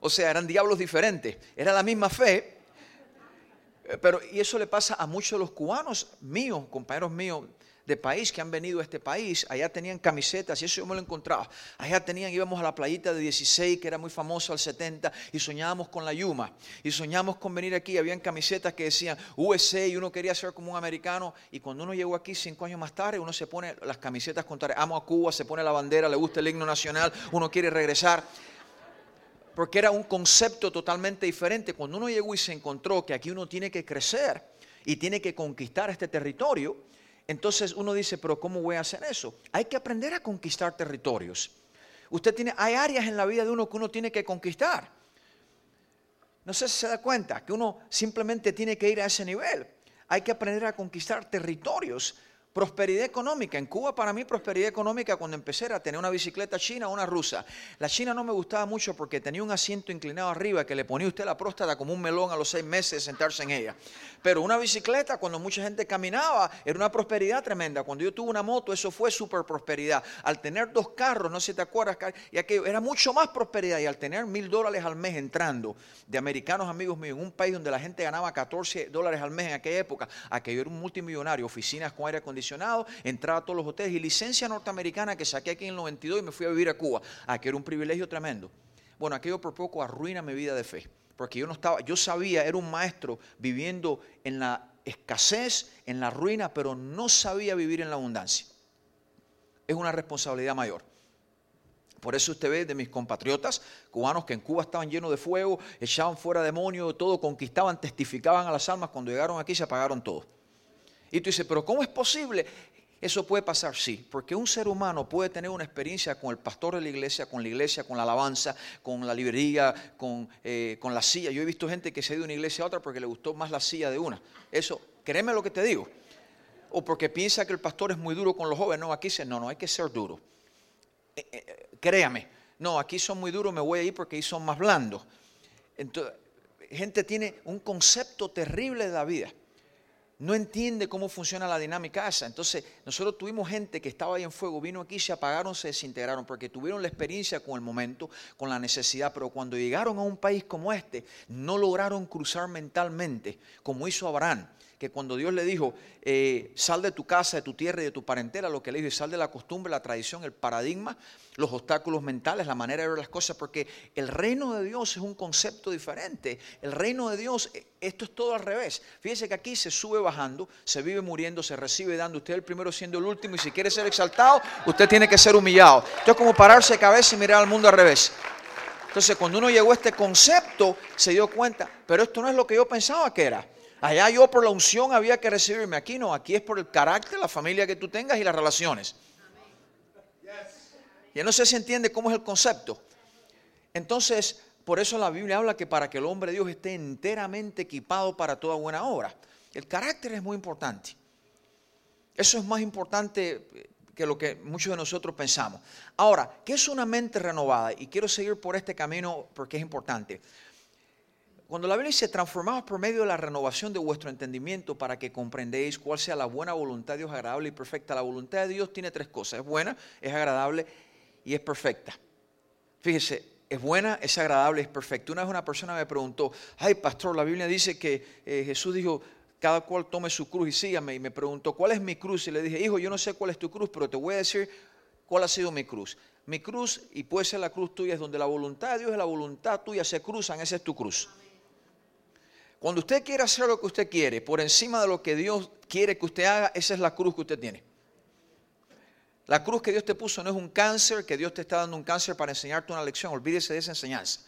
O sea, eran diablos diferentes. Era la misma fe. Y eso le pasa a muchos de los cubanos míos, compañeros míos de país que han venido a este país. Allá tenían camisetas y eso yo me lo encontraba. Allá íbamos a la playita de 16, que era muy famosa al 70, y soñábamos con la Yuma y soñábamos con venir aquí. Habían camisetas que decían USA y uno quería ser como un americano, y cuando uno llegó aquí 5 años más tarde, uno se pone las camisetas contrarias. Amo a Cuba, se pone la bandera, le gusta el himno nacional, uno quiere regresar. Porque era un concepto totalmente diferente. Cuando uno llegó y se encontró que aquí uno tiene que crecer y tiene que conquistar este territorio, entonces uno dice, pero ¿cómo voy a hacer eso? Hay que aprender a conquistar territorios. Hay áreas en la vida de uno que uno tiene que conquistar. No sé si se da cuenta que uno simplemente tiene que ir a ese nivel. Hay que aprender a conquistar territorios. Prosperidad económica. En Cuba, para mí, prosperidad económica, cuando empecé a tener una bicicleta china o una rusa. La china no me gustaba mucho porque tenía un asiento inclinado arriba que le ponía usted la próstata como un melón a los 6 meses de sentarse en ella. Pero una bicicleta, cuando mucha gente caminaba, era una prosperidad tremenda. Cuando yo tuve una moto, eso fue super prosperidad. Al tener 2 carros, no sé si te acuerdas, y aquello era mucho más prosperidad. Y al tener $1,000 al mes entrando de americanos amigos míos en un país donde la gente ganaba $14 al mes en aquella época, aquello era un multimillonario, oficinas con aire acondicionado, entraba a todos los hoteles y licencia norteamericana que saqué aquí en el 92 y me fui a vivir a Cuba. Aquello era un privilegio tremendo. Bueno, aquello por poco arruina mi vida de fe, porque yo sabía, era un maestro viviendo en la escasez, en la ruina, pero no sabía vivir en la abundancia. Es una responsabilidad mayor. Por eso usted ve de mis compatriotas cubanos que en Cuba estaban llenos de fuego, echaban fuera demonios, todo, conquistaban, testificaban a las almas. Cuando llegaron aquí se apagaron todos. Y tú dices, pero ¿cómo es posible? Eso puede pasar, sí, porque un ser humano puede tener una experiencia con el pastor de la iglesia, con la alabanza, con la librería, con la silla. Yo he visto gente que se ha ido de una iglesia a otra porque le gustó más la silla de una. Eso, créeme lo que te digo. O porque piensa que el pastor es muy duro con los jóvenes. No, aquí dice, no, hay que ser duro. Créame, no, aquí son muy duros, me voy a ir porque ahí son más blandos. Entonces, gente tiene un concepto terrible de la vida. No entiende cómo funciona la dinámica esa. Entonces, nosotros tuvimos gente que estaba ahí en fuego, vino aquí, se apagaron, se desintegraron, porque tuvieron la experiencia con el momento, con la necesidad, pero cuando llegaron a un país como este, no lograron cruzar mentalmente, como hizo Abraham, que cuando Dios le dijo, sal de tu casa, de tu tierra y de tu parentela, lo que le dijo, sal de la costumbre, la tradición, el paradigma, los obstáculos mentales, la manera de ver las cosas, porque el reino de Dios es un concepto diferente. El reino de Dios Esto es todo al revés. Fíjense que aquí se sube bajando, se vive muriendo, se recibe dando. Usted es el primero siendo el último, y si quiere ser exaltado, usted tiene que ser humillado. Esto es como pararse de cabeza y mirar al mundo al revés. Entonces, cuando uno llegó a este concepto, se dio cuenta, pero esto no es lo que yo pensaba que era. Allá yo por la unción había que recibirme, aquí no, aquí es por el carácter, la familia que tú tengas y las relaciones. Ya no sé si entiende cómo es el concepto. Entonces, por eso la Biblia habla que para que el hombre de Dios esté enteramente equipado para toda buena obra. El carácter es muy importante. Eso es más importante que lo que muchos de nosotros pensamos. Ahora, ¿qué es una mente renovada? Y quiero seguir por este camino porque es importante. Cuando la Biblia dice, transformados por medio de la renovación de vuestro entendimiento para que comprendéis cuál sea la buena voluntad de Dios, agradable y perfecta. La voluntad de Dios tiene tres cosas. Es buena, es agradable y es perfecta. Fíjese, es buena, es agradable, es perfecta. Una vez una persona me preguntó, ay pastor, la Biblia dice que Jesús dijo, cada cual tome su cruz y sígame. Y me preguntó, ¿cuál es mi cruz? Y le dije, hijo, yo no sé cuál es tu cruz, pero te voy a decir cuál ha sido mi cruz. Mi cruz, y puede ser la cruz tuya, es donde la voluntad de Dios y la voluntad tuya se cruzan, esa es tu cruz. Cuando usted quiere hacer lo que usted quiere, por encima de lo que Dios quiere que usted haga, esa es la cruz que usted tiene. La cruz que Dios te puso no es un cáncer, que Dios te está dando un cáncer para enseñarte una lección, olvídese de esa enseñanza.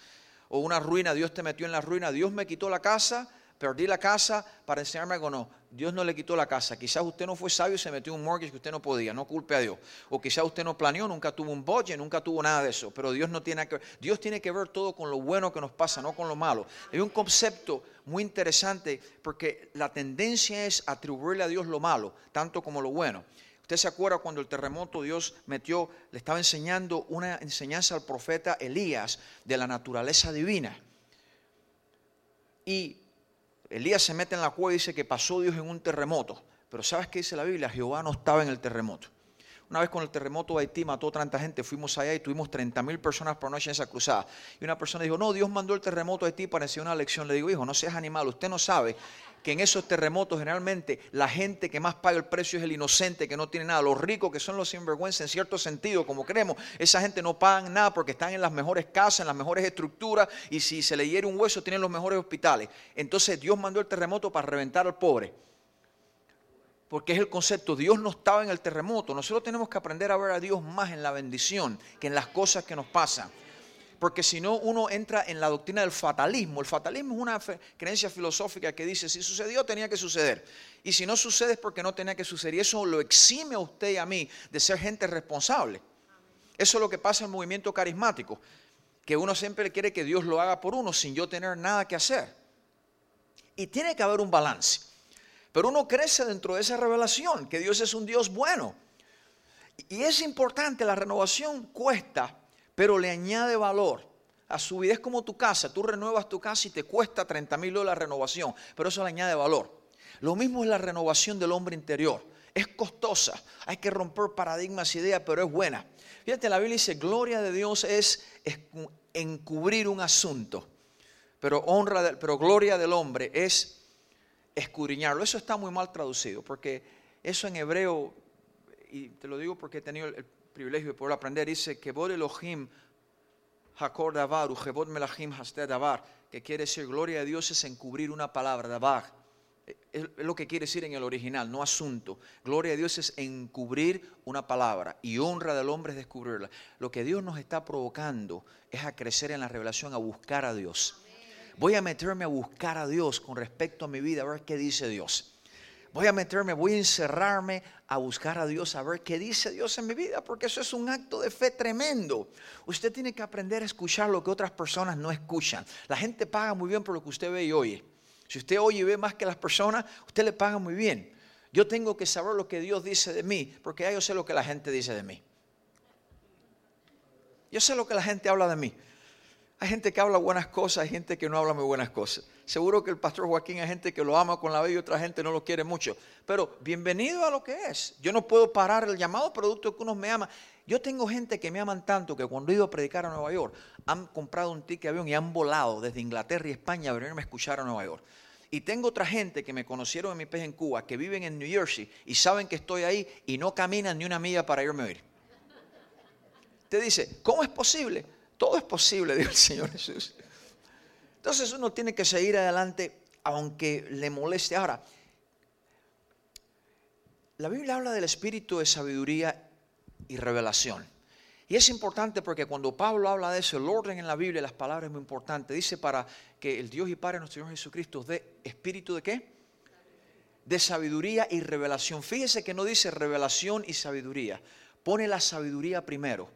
O una ruina, Dios te metió en la ruina, Dios me quitó la casa, perdí la casa para enseñarme algo. No, Dios no le quitó la casa. Quizás usted no fue sabio y se metió un mortgage que usted no podía, no culpe a Dios. O quizás usted no planeó, nunca tuvo un budget, nunca tuvo nada de eso. Pero Dios no tiene que ver. Dios tiene que ver todo con lo bueno que nos pasa, no con lo malo. Hay un concepto muy interesante porque la tendencia es atribuirle a Dios lo malo, tanto como lo bueno. Usted se acuerda cuando el terremoto Dios metió, le estaba enseñando una enseñanza al profeta Elías de la naturaleza divina. Y Elías se mete en la cueva y dice que pasó Dios en un terremoto. Pero ¿sabes qué dice la Biblia? Jehová no estaba en el terremoto. Una vez con el terremoto de Haití mató tanta gente, fuimos allá y tuvimos 30,000 personas por noche en esa cruzada. Y una persona dijo, no, Dios mandó el terremoto a Haití para enseñar una lección. Le digo, hijo, no seas animal, usted no sabe que en esos terremotos generalmente la gente que más paga el precio es el inocente que no tiene nada. Los ricos que son los sinvergüenza en cierto sentido, como creemos, esa gente no pagan nada porque están en las mejores casas, en las mejores estructuras y si se le hiere un hueso tienen los mejores hospitales. Entonces Dios mandó el terremoto para reventar al pobre. Porque es el concepto, Dios no estaba en el terremoto. Nosotros tenemos que aprender a ver a Dios más en la bendición que en las cosas que nos pasan. Porque si no, uno entra en la doctrina del fatalismo. El fatalismo es una creencia filosófica que dice, si sucedió, tenía que suceder. Y si no sucede es porque no tenía que suceder. Y eso lo exime a usted y a mí de ser gente responsable. Eso es lo que pasa en el movimiento carismático. Que uno siempre quiere que Dios lo haga por uno sin yo tener nada que hacer. Y tiene que haber un balance. Pero uno crece dentro de esa revelación, que Dios es un Dios bueno. Y es importante, la renovación cuesta, pero le añade valor a su vida. Es como tu casa, tú renuevas tu casa y te cuesta $30,000 la renovación, pero eso le añade valor. Lo mismo es la renovación del hombre interior, es costosa, hay que romper paradigmas, ideas, pero es buena. Fíjate, la Biblia dice, gloria de Dios es encubrir un asunto, pero gloria del hombre es escudriñarlo. Eso está muy mal traducido, porque eso en hebreo, y te lo digo porque he tenido el privilegio de poder aprender, dice que Kevod Elohim Hakor Davar, Kevod Melahim Hasted Davar, que quiere decir gloria de Dios es encubrir una palabra, Davar, es lo que quiere decir en el original, no asunto. Gloria de Dios es encubrir una palabra y honra del hombre es descubrirla. Lo que Dios nos está provocando es a crecer en la revelación, a buscar a Dios. Voy a meterme a buscar a Dios con respecto a mi vida, a ver qué dice Dios. Voy a encerrarme a buscar a Dios, a ver qué dice Dios en mi vida, porque eso es un acto de fe tremendo. Usted tiene que aprender a escuchar lo que otras personas no escuchan. La gente paga muy bien por lo que usted ve y oye. Si usted oye y ve más que las personas, usted le paga muy bien. Yo tengo que saber lo que Dios dice de mí, porque ya yo sé lo que la gente dice de mí. Yo sé lo que la gente habla de mí. Hay gente que habla buenas cosas, hay gente que no habla muy buenas cosas. Seguro que el pastor Joaquín hay gente que lo ama con la vida y otra gente no lo quiere mucho. Pero bienvenido a lo que es. Yo no puedo parar el llamado producto que unos me aman. Yo tengo gente que me aman tanto que cuando he ido a predicar a Nueva York, han comprado un ticket de avión y han volado desde Inglaterra y España a venirme a escuchar a Nueva York. Y tengo otra gente que me conocieron en mi país en Cuba, que viven en New Jersey y saben que estoy ahí y no caminan ni una milla para irme a oír. Te dice, ¿cómo es posible? Todo es posible, dijo el Señor Jesús. Entonces uno tiene que seguir adelante aunque le moleste. Ahora, la Biblia habla del espíritu de sabiduría y revelación. Y es importante porque cuando Pablo habla de eso, el orden en la Biblia, las palabras es muy importante. Dice para que el Dios y Padre nuestro Señor Jesucristo dé espíritu de ¿qué? De sabiduría y revelación. Fíjese que no dice revelación y sabiduría. Pone la sabiduría primero.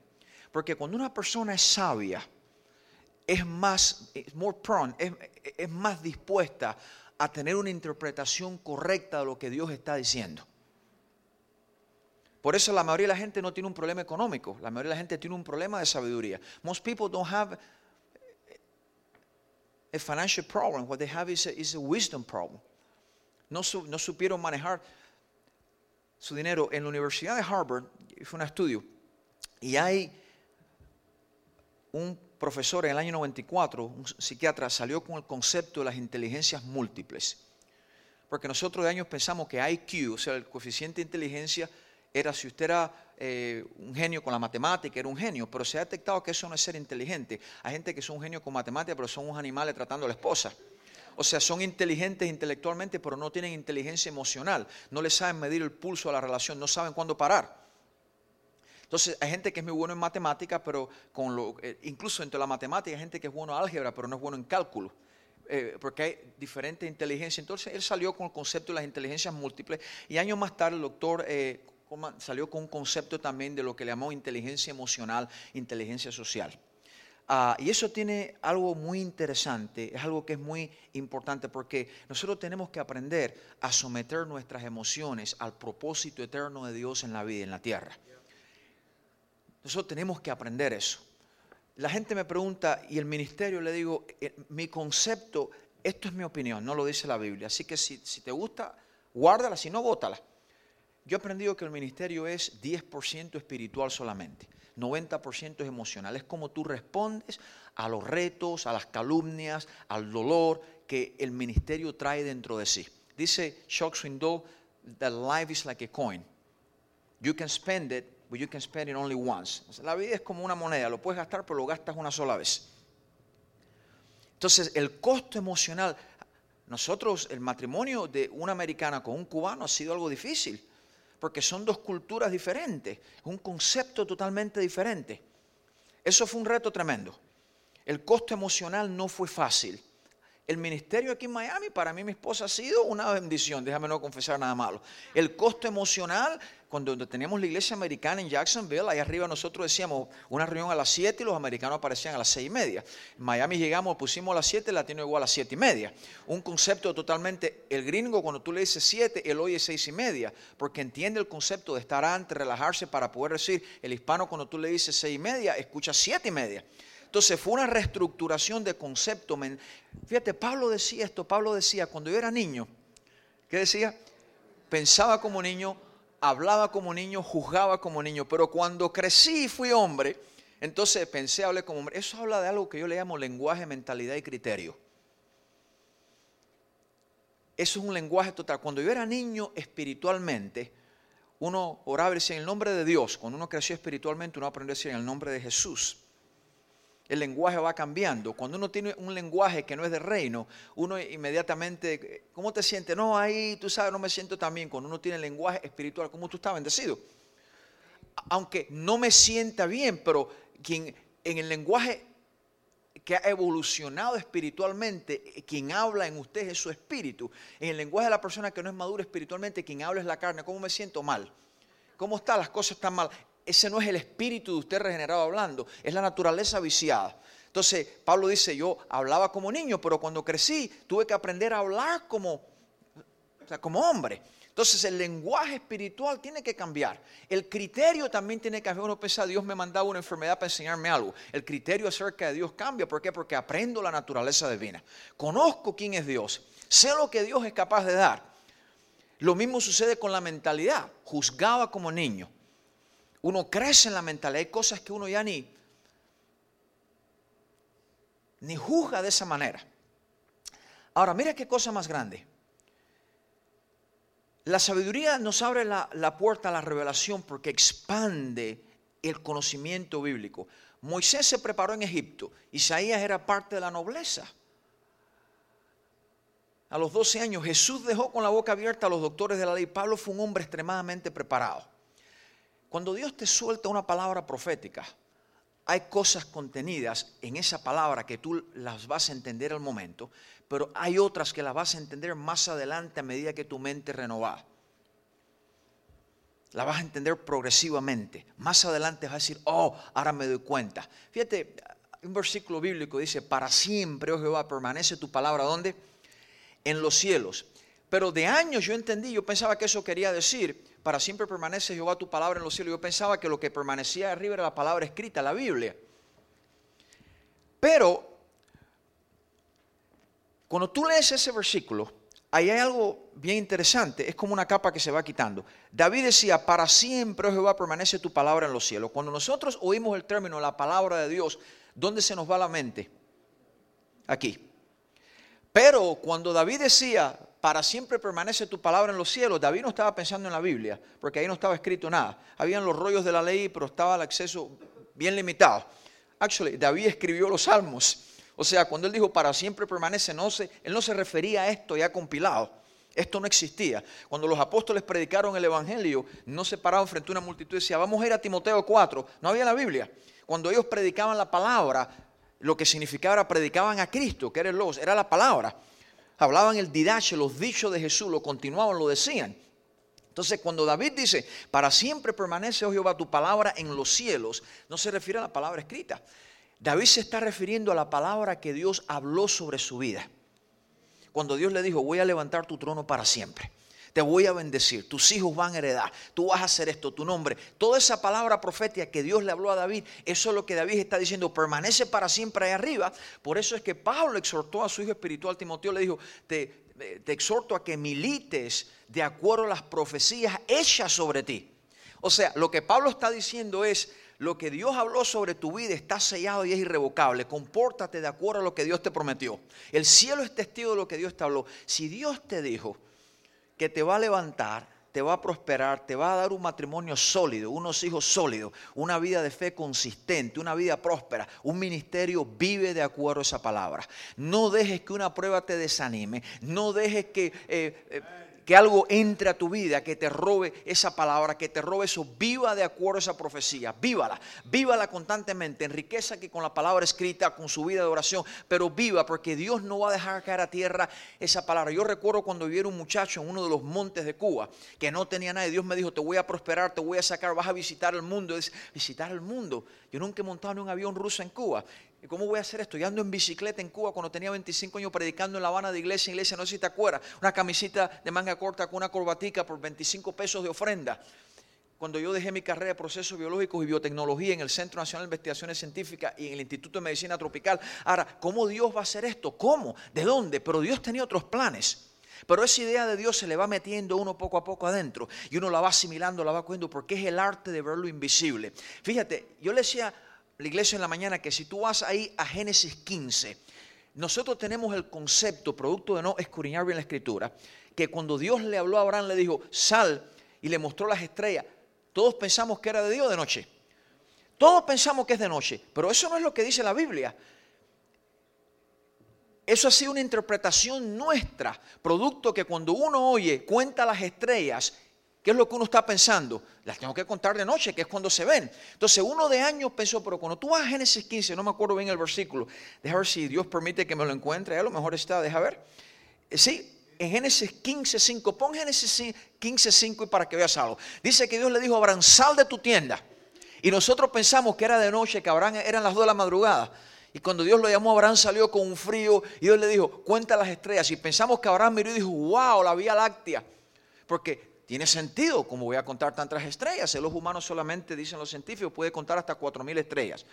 Porque cuando una persona es sabia, es más dispuesta a tener una interpretación correcta de lo que Dios está diciendo. Por eso la mayoría de la gente no tiene un problema económico. La mayoría de la gente tiene un problema de sabiduría. Most people don't have a financial problem. What they have is a wisdom problem. No supieron manejar su dinero. En la Universidad de Harvard fue un estudio y hay un profesor en el año 94, un psiquiatra, salió con el concepto de las inteligencias múltiples. Porque nosotros de años pensamos que IQ, o sea, el coeficiente de inteligencia, era si usted era un genio con la matemática, era un genio, pero se ha detectado que eso no es ser inteligente. Hay gente que son un genio con matemática, pero son unos animales tratando a la esposa. O sea, son inteligentes intelectualmente, pero no tienen inteligencia emocional. No le saben medir el pulso a la relación, no saben cuándo parar. Entonces, hay gente que es muy bueno en matemática, pero incluso dentro de la matemática hay gente que es bueno en álgebra, pero no es bueno en cálculo. Porque hay diferentes inteligencias. Entonces, él salió con el concepto de las inteligencias múltiples y años más tarde el doctor salió con un concepto también de lo que le llamó inteligencia emocional, inteligencia social. Y eso tiene algo muy interesante, es algo que es muy importante porque nosotros tenemos que aprender a someter nuestras emociones al propósito eterno de Dios en la vida y en la tierra. Nosotros tenemos que aprender eso. La gente me pregunta, y el ministerio, le digo, mi concepto, esto es mi opinión, no lo dice la Biblia. Así que si te gusta, guárdala, si no, bótala. Yo he aprendido que el ministerio es 10% espiritual solamente. 90% es emocional, es como tú respondes a los retos, a las calumnias, al dolor que el ministerio trae dentro de sí. Dice Chuck Swindoll, that life is like a coin. You can spend it, but you can spend it only once. La vida es como una moneda, lo puedes gastar, pero lo gastas una sola vez. Entonces, el costo emocional, nosotros, el matrimonio de una americana con un cubano ha sido algo difícil. Porque son dos culturas diferentes, un concepto totalmente diferente. Eso fue un reto tremendo. El costo emocional no fue fácil. El ministerio aquí en Miami, para mí mi esposa ha sido una bendición, déjame no confesar nada malo. El costo emocional, cuando teníamos la iglesia americana en Jacksonville, ahí arriba nosotros decíamos una reunión a las 7 y los americanos aparecían a las 6:30. En Miami llegamos, pusimos a las 7, el latino llegó a las 7:30. Un concepto totalmente, el gringo cuando tú le dices 7, él oye 6:30, porque entiende el concepto de estar antes, relajarse para poder decir. El hispano cuando tú le dices 6:30, escucha 7:30. Entonces fue una reestructuración de concepto. Fíjate, Pablo decía, cuando yo era niño, ¿qué decía? Pensaba como niño, hablaba como niño, juzgaba como niño, pero cuando crecí y fui hombre, entonces pensé, hablé como hombre. Eso habla de algo que yo le llamo lenguaje, mentalidad y criterio. Eso es un lenguaje total. Cuando yo era niño espiritualmente, uno oraba y decía en el nombre de Dios. Cuando uno creció espiritualmente, uno aprendió a decir en el nombre de Jesús. El lenguaje va cambiando. Cuando uno tiene un lenguaje que no es de reino, uno inmediatamente, ¿cómo te sientes? No, ahí, tú sabes, no me siento tan bien. Cuando uno tiene el lenguaje espiritual, ¿cómo tú estás bendecido? Aunque no me sienta bien, pero quien en el lenguaje que ha evolucionado espiritualmente, quien habla en usted es su espíritu. En el lenguaje de la persona que no es madura espiritualmente, quien habla es la carne. ¿Cómo me siento? Mal. ¿Cómo está? Las cosas están mal. Ese no es el espíritu de usted regenerado hablando, es la naturaleza viciada. Entonces Pablo dice, yo hablaba como niño, pero cuando crecí tuve que aprender a hablar como hombre. Entonces el lenguaje espiritual tiene que cambiar. El criterio también tiene que cambiar. Uno piensa, Dios me mandaba una enfermedad para enseñarme algo. El criterio acerca de Dios cambia. ¿Por qué? Porque aprendo la naturaleza divina. Conozco quién es Dios. Sé lo que Dios es capaz de dar. Lo mismo sucede con la mentalidad. Juzgaba como niño. Uno crece en la mentalidad, hay cosas que uno ya ni juzga de esa manera. Ahora, mira qué cosa más grande. La sabiduría nos abre la puerta a la revelación porque expande el conocimiento bíblico. Moisés se preparó en Egipto, Isaías era parte de la nobleza. A los 12 años Jesús dejó con la boca abierta a los doctores de la ley. Pablo fue un hombre extremadamente preparado. Cuando Dios te suelta una palabra profética, hay cosas contenidas en esa palabra que tú las vas a entender al momento, pero hay otras que las vas a entender más adelante a medida que tu mente renova. La vas a entender progresivamente. Más adelante vas a decir, oh, ahora me doy cuenta. Fíjate, un versículo bíblico dice, para siempre, oh Jehová, permanece tu palabra, ¿dónde? En los cielos. Pero de años yo entendí, yo pensaba que eso quería decir, para siempre permanece Jehová tu palabra en los cielos. Yo pensaba que lo que permanecía arriba era la palabra escrita, la Biblia. Pero cuando tú lees ese versículo, ahí hay algo bien interesante. Es como una capa que se va quitando. David decía, para siempre, oh Jehová, permanece tu palabra en los cielos. Cuando nosotros oímos el término, la palabra de Dios, ¿dónde se nos va la mente? Aquí. Pero cuando David decía, para siempre permanece tu palabra en los cielos, David no estaba pensando en la Biblia, porque ahí no estaba escrito nada. Habían los rollos de la ley, pero estaba el acceso bien limitado. Actually, David escribió los salmos. O sea, cuando él dijo para siempre permanece, él no se refería a esto ya compilado. Esto no existía. Cuando los apóstoles predicaron el evangelio, no se paraban frente a una multitud y decían, vamos a ir a Timoteo 4. No había la Biblia. Cuando ellos predicaban la palabra, lo que significaba era predicaban a Cristo, que era el Logos, era la palabra. Hablaban el didache, los dichos de Jesús, lo continuaban, lo decían. Entonces, cuando David dice, para siempre permanece, oh Jehová, tu palabra en los cielos, no se refiere a la palabra escrita. David se está refiriendo a la palabra que Dios habló sobre su vida. Cuando Dios le dijo, voy a levantar tu trono para siempre, te voy a bendecir, tus hijos van a heredar, tú vas a hacer esto, tu nombre. Toda esa palabra profética que Dios le habló a David, eso es lo que David está diciendo, permanece para siempre ahí arriba. Por eso es que Pablo exhortó a su hijo espiritual Timoteo, le dijo, te exhorto a que milites de acuerdo a las profecías hechas sobre ti. O sea, lo que Pablo está diciendo es, lo que Dios habló sobre tu vida está sellado y es irrevocable. Compórtate de acuerdo a lo que Dios te prometió. El cielo es testigo de lo que Dios te habló. Si Dios te dijo que te va a levantar, te va a prosperar, te va a dar un matrimonio sólido, unos hijos sólidos, una vida de fe consistente, una vida próspera, un ministerio, vive de acuerdo a esa palabra. No dejes que una prueba te desanime, no dejes que algo entre a tu vida, que te robe esa palabra, que te robe eso. Viva de acuerdo a esa profecía, vívala constantemente, enriqueza que con la palabra escrita, con su vida de oración, pero viva, porque Dios no va a dejar caer a tierra esa palabra. Yo recuerdo cuando vivía un muchacho en uno de los montes de Cuba, que no tenía nada, y Dios me dijo, te voy a prosperar, te voy a sacar, vas a visitar el mundo. Es visitar el mundo. Yo nunca he montado en un avión ruso en Cuba. ¿Cómo voy a hacer esto? Yo ando en bicicleta en Cuba cuando tenía 25 años predicando en La Habana de iglesia en iglesia, no sé si te acuerdas, una camisita de manga corta con una corbatica por 25 pesos de ofrenda. Cuando yo dejé mi carrera de procesos biológicos y biotecnología en el Centro Nacional de Investigaciones Científicas y en el Instituto de Medicina Tropical. Ahora, ¿cómo Dios va a hacer esto? ¿Cómo? ¿De dónde? Pero Dios tenía otros planes. Pero esa idea de Dios se le va metiendo uno poco a poco adentro y uno la va asimilando, la va cogiendo, porque es el arte de ver lo invisible. Fíjate, yo le decía la iglesia en la mañana que si tú vas ahí a Génesis 15, nosotros tenemos el concepto, producto de no escudriñar bien la escritura, que cuando Dios le habló a Abraham, le dijo, sal, y le mostró las estrellas. Todos pensamos que era de día o de noche. Todos pensamos que es de noche, pero eso no es lo que dice la Biblia. Eso ha sido una interpretación nuestra, producto que cuando uno oye, cuenta las estrellas, ¿qué es lo que uno está pensando? Las tengo que contar de noche, que es cuando se ven. Entonces uno de años pensó, pero cuando tú vas a Génesis 15, no me acuerdo bien el versículo, deja ver si Dios permite que me lo encuentre, a lo mejor está, deja ver. Sí, en Génesis 15, 5, pon Génesis 15, 5 y para que veas algo. Dice que Dios le dijo, Abraham, sal de tu tienda. Y nosotros pensamos que era de noche, que Abraham eran las 2 de la madrugada. Y cuando Dios lo llamó, Abraham salió con un frío y Dios le dijo, cuenta las estrellas. Y pensamos que Abraham miró y dijo, wow, la Vía Láctea. Porque tiene sentido, como voy a contar tantas estrellas. El ojo humano solamente, dicen los científicos, puede contar hasta 4,000 estrellas.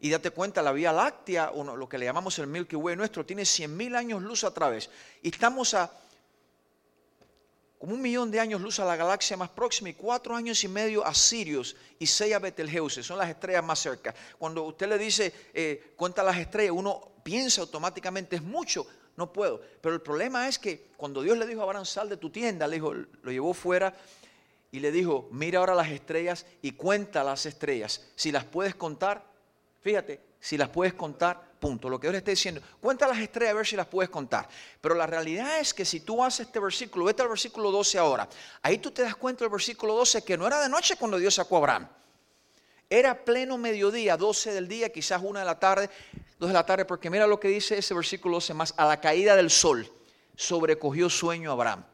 Y date cuenta, la Vía Láctea, o lo que le llamamos el Milky Way nuestro, tiene 100,000 años luz a través. Y estamos a como 1,000,000 de años luz a la galaxia más próxima y 4,5 años a Sirius y 6 a Betelgeuse. Son las estrellas más cerca. Cuando usted le dice, cuenta las estrellas, uno piensa automáticamente, es mucho. No puedo. Pero el problema es que cuando Dios le dijo a Abraham, sal de tu tienda, le dijo, lo llevó fuera y le dijo, mira ahora las estrellas y cuenta las estrellas. Si las puedes contar, fíjate, si las puedes contar, punto. Lo que Dios le está diciendo, cuenta las estrellas a ver si las puedes contar. Pero la realidad es que si tú haces este versículo, vete al versículo 12 ahora. Ahí tú te das cuenta del versículo 12 que no era de noche cuando Dios sacó a Abraham. Era pleno mediodía, 12 del día, quizás 1 de la tarde, 2 de la tarde, porque mira lo que dice ese versículo 12 más, a la caída del sol sobrecogió sueño a Abraham.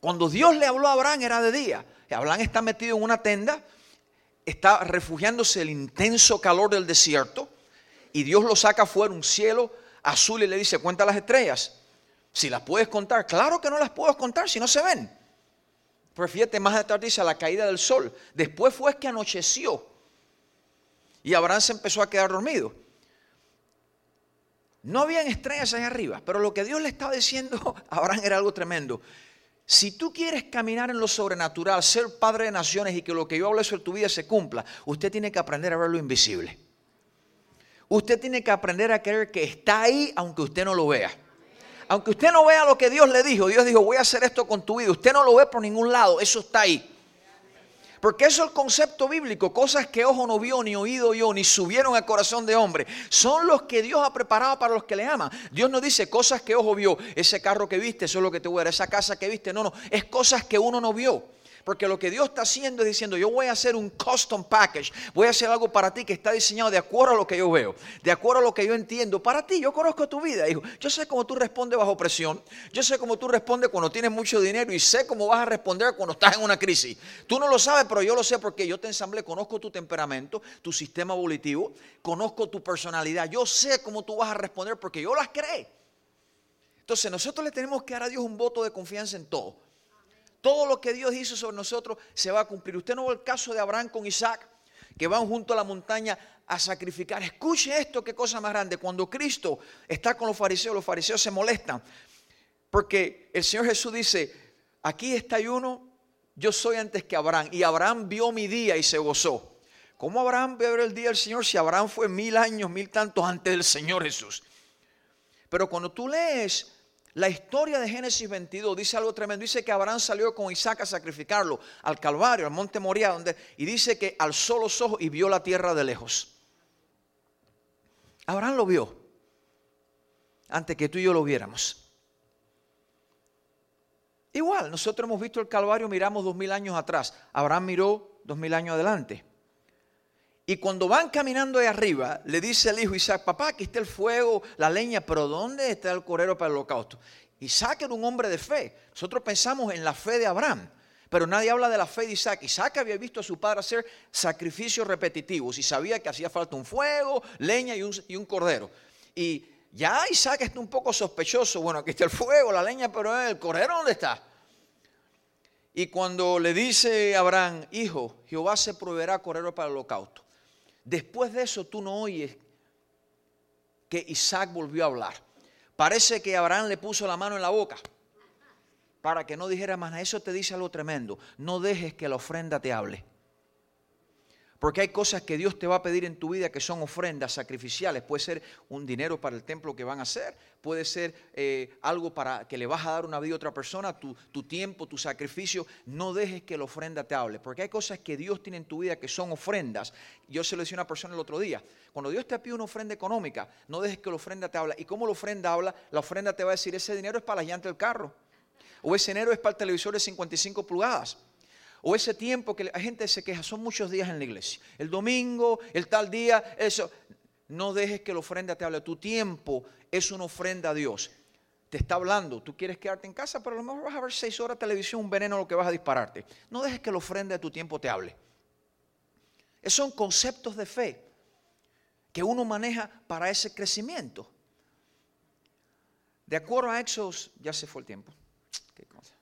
Cuando Dios le habló a Abraham era de día. Abraham está metido en una tienda, está refugiándose del intenso calor del desierto y Dios lo saca afuera, un cielo azul, y le dice, cuenta las estrellas, si las puedes contar. Claro que no las puedo contar si no se ven. Pero fíjate, más de tarde dice a la caída del sol. Después fue que anocheció y Abraham se empezó a quedar dormido. No habían estrellas allá arriba, pero lo que Dios le estaba diciendo a Abraham era algo tremendo. Si tú quieres caminar en lo sobrenatural, ser padre de naciones y que lo que yo hablo sobre tu vida se cumpla, usted tiene que aprender a ver lo invisible. Usted tiene que aprender a creer que está ahí aunque usted no lo vea. Aunque usted no vea lo que Dios le dijo, Dios dijo, voy a hacer esto con tu vida. Usted no lo ve por ningún lado, eso está ahí. Porque eso es el concepto bíblico, cosas que ojo no vio, ni oído oyó, ni subieron al corazón de hombre. Son los que Dios ha preparado para los que le aman. Dios no dice cosas que ojo vio, ese carro que viste, eso es lo que te voy a dar, esa casa que viste. No, no, es cosas que uno no vio. Porque lo que Dios está haciendo es diciendo, yo voy a hacer un custom package, voy a hacer algo para ti que está diseñado de acuerdo a lo que yo veo, de acuerdo a lo que yo entiendo. Para ti, yo conozco tu vida, hijo. Yo sé cómo tú respondes bajo presión, yo sé cómo tú respondes cuando tienes mucho dinero y sé cómo vas a responder cuando estás en una crisis. Tú no lo sabes, pero yo lo sé porque yo te ensamblé, conozco tu temperamento, tu sistema evolutivo, conozco tu personalidad. Yo sé cómo tú vas a responder porque yo las creé. Entonces nosotros le tenemos que dar a Dios un voto de confianza en todo. Todo lo que Dios hizo sobre nosotros se va a cumplir. Usted no ve el caso de Abraham con Isaac, que van junto a la montaña a sacrificar. Escuche esto, qué cosa más grande. Cuando Cristo está con los fariseos se molestan. Porque el Señor Jesús dice, aquí está uno, yo soy antes que Abraham. Y Abraham vio mi día y se gozó. ¿Cómo Abraham vio el día del Señor si Abraham fue 1000 años, 1000 tantos antes del Señor Jesús? Pero cuando tú lees la historia de Génesis 22, dice algo tremendo. Dice que Abraham salió con Isaac a sacrificarlo al Calvario, al monte Moría, y dice que alzó los ojos y vio la tierra de lejos. Abraham lo vio antes que tú y yo lo viéramos. Igual, nosotros hemos visto el Calvario, miramos 2000 años atrás. Abraham miró 2000 años adelante. Y cuando van caminando de arriba, le dice el hijo Isaac, papá, aquí está el fuego, la leña, pero ¿dónde está el cordero para el holocausto? Isaac era un hombre de fe. Nosotros pensamos en la fe de Abraham, pero nadie habla de la fe de Isaac. Isaac había visto a su padre hacer sacrificios repetitivos y sabía que hacía falta un fuego, leña y un cordero. Y ya Isaac está un poco sospechoso. Bueno, aquí está el fuego, la leña, pero el cordero ¿dónde está? Y cuando le dice Abraham, hijo, Jehová se proveerá cordero para el holocausto. Después de eso tú no oyes que Isaac volvió a hablar. Parece que Abraham le puso la mano en la boca para que no dijera más nada. Eso te dice algo tremendo. No dejes que la ofrenda te hable. Porque hay cosas que Dios te va a pedir en tu vida que son ofrendas sacrificiales. Puede ser un dinero para el templo que van a hacer. Puede ser algo para que le vas a dar una vida a otra persona. Tu tiempo, tu sacrificio. No dejes que la ofrenda te hable. Porque hay cosas que Dios tiene en tu vida que son ofrendas. Yo se lo decía a una persona el otro día. Cuando Dios te pide una ofrenda económica, no dejes que la ofrenda te hable. ¿Y cómo la ofrenda habla? La ofrenda te va a decir, ese dinero es para las llantas del carro. O ese dinero es para el televisor de 55 pulgadas. O ese tiempo que la gente se queja, son muchos días en la iglesia. El domingo, el tal día, eso. No dejes que la ofrenda te hable. Tu tiempo es una ofrenda a Dios. Te está hablando. Tú quieres quedarte en casa, pero a lo mejor vas a ver 6 horas de televisión, un veneno lo que vas a dispararte. No dejes que la ofrenda de tu tiempo te hable. Esos son conceptos de fe que uno maneja para ese crecimiento. De acuerdo a Éxodos, ya se fue el tiempo. ¿Qué cosa?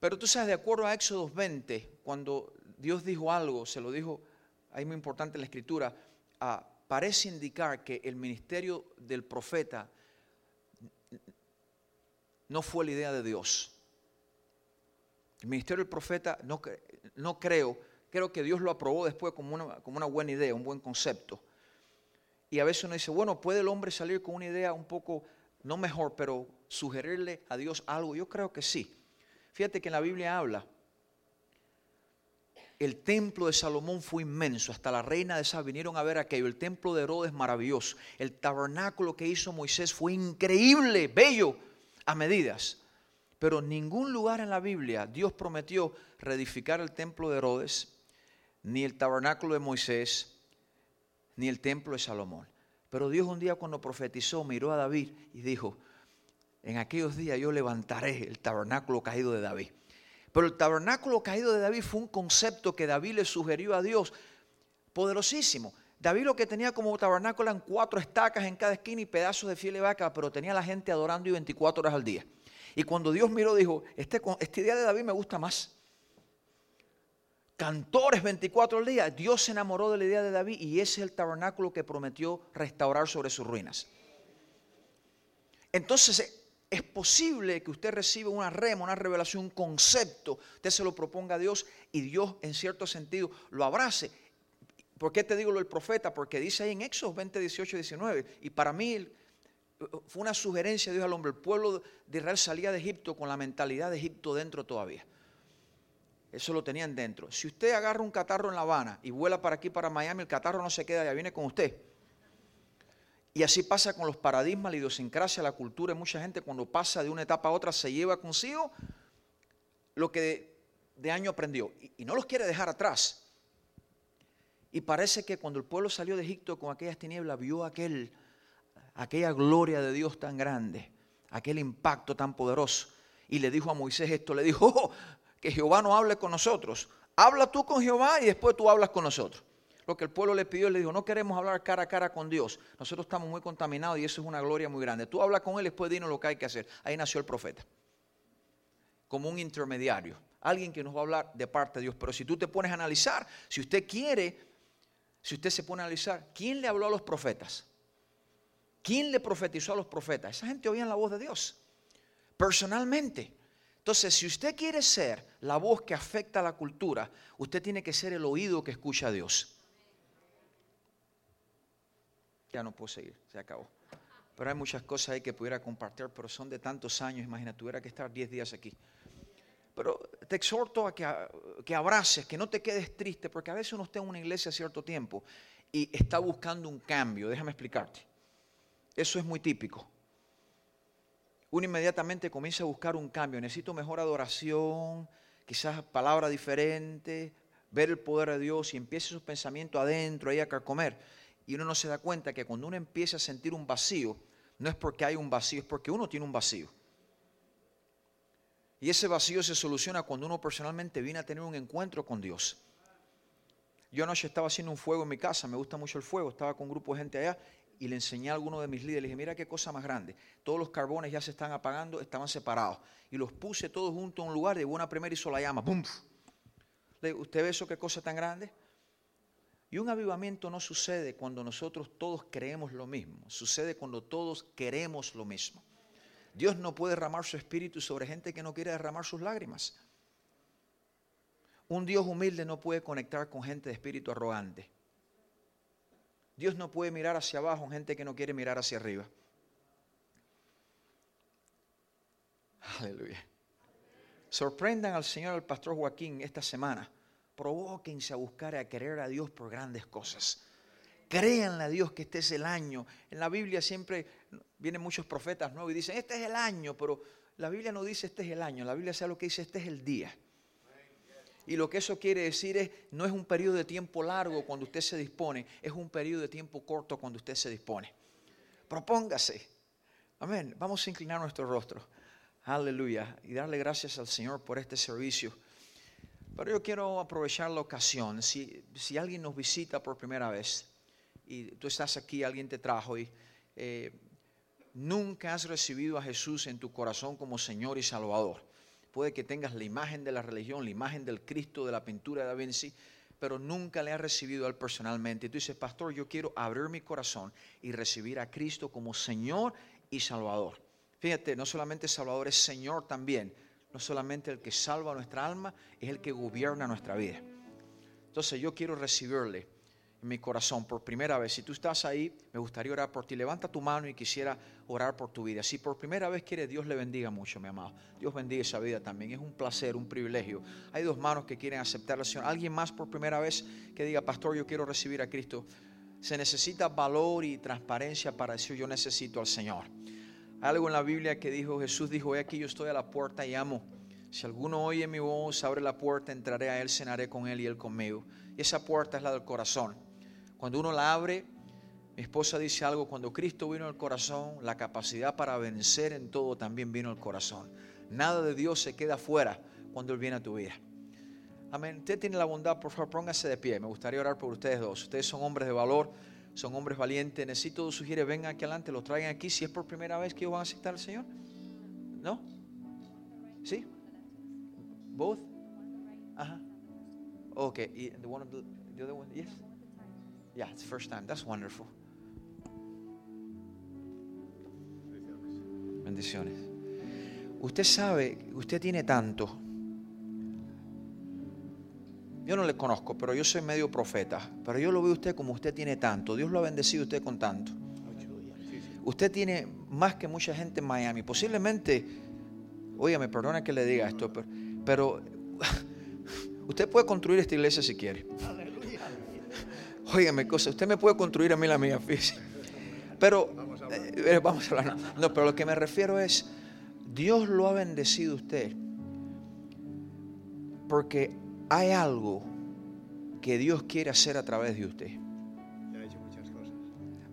Pero tú sabes, de acuerdo a Éxodo 20, cuando Dios dijo algo, se lo dijo, ahí muy importante en la escritura, parece indicar que el ministerio del profeta no fue la idea de Dios. El ministerio del profeta creo que Dios lo aprobó después como una buena idea, un buen concepto. Y a veces uno dice, bueno, puede el hombre salir con una idea un poco, no mejor, pero sugerirle a Dios algo. Yo creo que sí. Fíjate que en la Biblia habla El templo de Salomón fue inmenso, hasta la reina de Saba vinieron a ver aquello. El templo de Herodes, maravilloso. El tabernáculo que hizo Moisés fue increíble, bello, a medidas. Pero en ningún lugar en la Biblia Dios prometió reedificar el templo de Herodes, ni el tabernáculo de Moisés, ni el templo de Salomón. Pero Dios un día cuando profetizó miró a David y dijo: en aquellos días yo levantaré el tabernáculo caído de David. Pero el tabernáculo caído de David fue un concepto que David le sugirió a Dios, poderosísimo. David lo que tenía como tabernáculo eran 4 estacas en cada esquina y pedazos de fiel de vaca, pero tenía a la gente adorando y 24 horas al día. Y cuando Dios miró dijo: esta idea de David me gusta más. Cantores 24 al día. Dios se enamoró de la idea de David y ese es el tabernáculo que prometió restaurar sobre sus ruinas. Entonces, es posible que usted reciba una rema, una revelación, un concepto. Usted se lo proponga a Dios y Dios en cierto sentido lo abrace. ¿Por qué te digo lo del profeta? Porque dice ahí en Éxodo 20, 18 y 19. Y para mí fue una sugerencia de Dios al hombre. El pueblo de Israel salía de Egipto con la mentalidad de Egipto dentro todavía. Eso lo tenían dentro. Si usted agarra un catarro en La Habana y vuela para aquí, para Miami, el catarro no se queda, ya viene con usted. Y así pasa con los paradigmas, la idiosincrasia, la cultura. Mucha gente cuando pasa de una etapa a otra se lleva consigo lo que de año aprendió y no los quiere dejar atrás. Y parece que cuando el pueblo salió de Egipto con aquellas tinieblas, vio aquella gloria de Dios tan grande, aquel impacto tan poderoso. Y le dijo a Moisés esto, le dijo: que Jehová no hable con nosotros. Habla tú con Jehová y después tú hablas con nosotros. Lo que el pueblo le pidió, le dijo: no queremos hablar cara a cara con Dios. Nosotros estamos muy contaminados y eso es una gloria muy grande. Tú habla con él y después dinos lo que hay que hacer. Ahí nació el profeta. Como un intermediario. Alguien que nos va a hablar de parte de Dios. Pero si tú te pones a analizar, si usted se pone a analizar, ¿quién le habló a los profetas? ¿Quién le profetizó a los profetas? Esa gente oía la voz de Dios. Personalmente. Entonces, si usted quiere ser la voz que afecta a la cultura, usted tiene que ser el oído que escucha a Dios. Ya no puedo seguir, se acabó. Pero hay muchas cosas ahí que pudiera compartir, pero son de tantos años, imagina, tuviera que estar 10 días aquí. Pero te exhorto a que abraces, que no te quedes triste, porque a veces uno está en una iglesia a cierto tiempo y está buscando un cambio. Déjame explicarte. Eso es muy típico. Uno inmediatamente comienza a buscar un cambio. Necesito mejor adoración, quizás palabra diferente, ver el poder de Dios, y empieza sus pensamientos adentro, ahí a carcomer. Y uno no se da cuenta que cuando uno empieza a sentir un vacío, no es porque hay un vacío, es porque uno tiene un vacío. Y ese vacío se soluciona cuando uno personalmente viene a tener un encuentro con Dios. Yo anoche estaba haciendo un fuego en mi casa, me gusta mucho el fuego, estaba con un grupo de gente allá y le enseñé a alguno de mis líderes, le dije: mira qué cosa más grande, todos los carbones ya se están apagando, estaban separados. Y los puse todos juntos a un lugar, llegó una primera y hizo la llama, ¡pum! Le digo: ¿usted ve eso qué cosa tan grande? Y un avivamiento no sucede cuando nosotros todos creemos lo mismo. Sucede cuando todos queremos lo mismo. Dios no puede derramar su espíritu sobre gente que no quiere derramar sus lágrimas. Un Dios humilde no puede conectar con gente de espíritu arrogante. Dios no puede mirar hacia abajo con gente que no quiere mirar hacia arriba. Aleluya. Sorprendan al Señor, al Pastor Joaquín, esta semana. Provóquense a buscar y a querer a Dios por grandes cosas. Créanle a Dios que este es el año. En la Biblia siempre vienen muchos profetas nuevos y dicen: este es el año. Pero la Biblia no dice este es el año. La Biblia sabe lo que dice: este es el día. Y lo que eso quiere decir es: no es un periodo de tiempo largo cuando usted se dispone, es un periodo de tiempo corto cuando usted se dispone. Propóngase. Amén. Vamos a inclinar nuestro rostro. Aleluya. Y darle gracias al Señor por este servicio. Pero yo quiero aprovechar la ocasión. Si alguien nos visita por primera vez y tú estás aquí, alguien te trajo y nunca has recibido a Jesús en tu corazón como Señor y Salvador. Puede que tengas la imagen de la religión, la imagen del Cristo, de la pintura de Da Vinci, pero nunca le has recibido a él personalmente. Y tú dices: pastor, yo quiero abrir mi corazón y recibir a Cristo como Señor y Salvador. Fíjate, no solamente Salvador, es Señor también. No solamente el que salva nuestra alma, es el que gobierna nuestra vida. Entonces yo quiero recibirle en mi corazón por primera vez. Si tú estás ahí, me gustaría orar por ti. Levanta tu mano y quisiera orar por tu vida. Si por primera vez quieres, Dios le bendiga mucho, mi amado. Dios bendiga esa vida también. Es un placer, un privilegio. Hay dos manos que quieren aceptar al Señor. Alguien más por primera vez que diga, pastor, yo quiero recibir a Cristo. Se necesita valor y transparencia para decir, yo necesito al Señor. Hay algo en la Biblia que dijo, Jesús dijo, he aquí yo estoy a la puerta y llamo. Si alguno oye mi voz, abre la puerta, entraré a él, cenaré con él y él conmigo. Y esa puerta es la del corazón. Cuando uno la abre, mi esposa dice algo, cuando Cristo vino al corazón, la capacidad para vencer en todo también vino al corazón. Nada de Dios se queda fuera cuando Él viene a tu vida. Amén. Usted tiene la bondad, por favor, póngase de pie. Me gustaría orar por ustedes dos. Ustedes son hombres de valor, son hombres valientes. Necesito sugerir, vengan aquí adelante, los traigan aquí. Si es por primera vez que ellos van a aceptar al Señor. ¿No? ¿Sí? ¿Both? Ajá. Ok. ¿Y the other one? Yes. Yeah, it's the first time. That's wonderful. Bendiciones. Usted sabe, usted tiene tanto. Yo no le conozco, pero yo soy medio profeta. Pero yo lo veo a usted como usted tiene tanto. Dios lo ha bendecido a usted con tanto. Usted tiene más que mucha gente en Miami. Posiblemente, oiga, me perdona que le diga esto, pero usted puede construir esta iglesia si quiere. Óigame cosa, usted me puede construir a mí la mía, fíjese. Pero, vamos a hablar. No, pero lo que me refiero es, Dios lo ha bendecido a usted. Porque hay algo que Dios quiere hacer a través de usted. Ya ha hecho muchas cosas.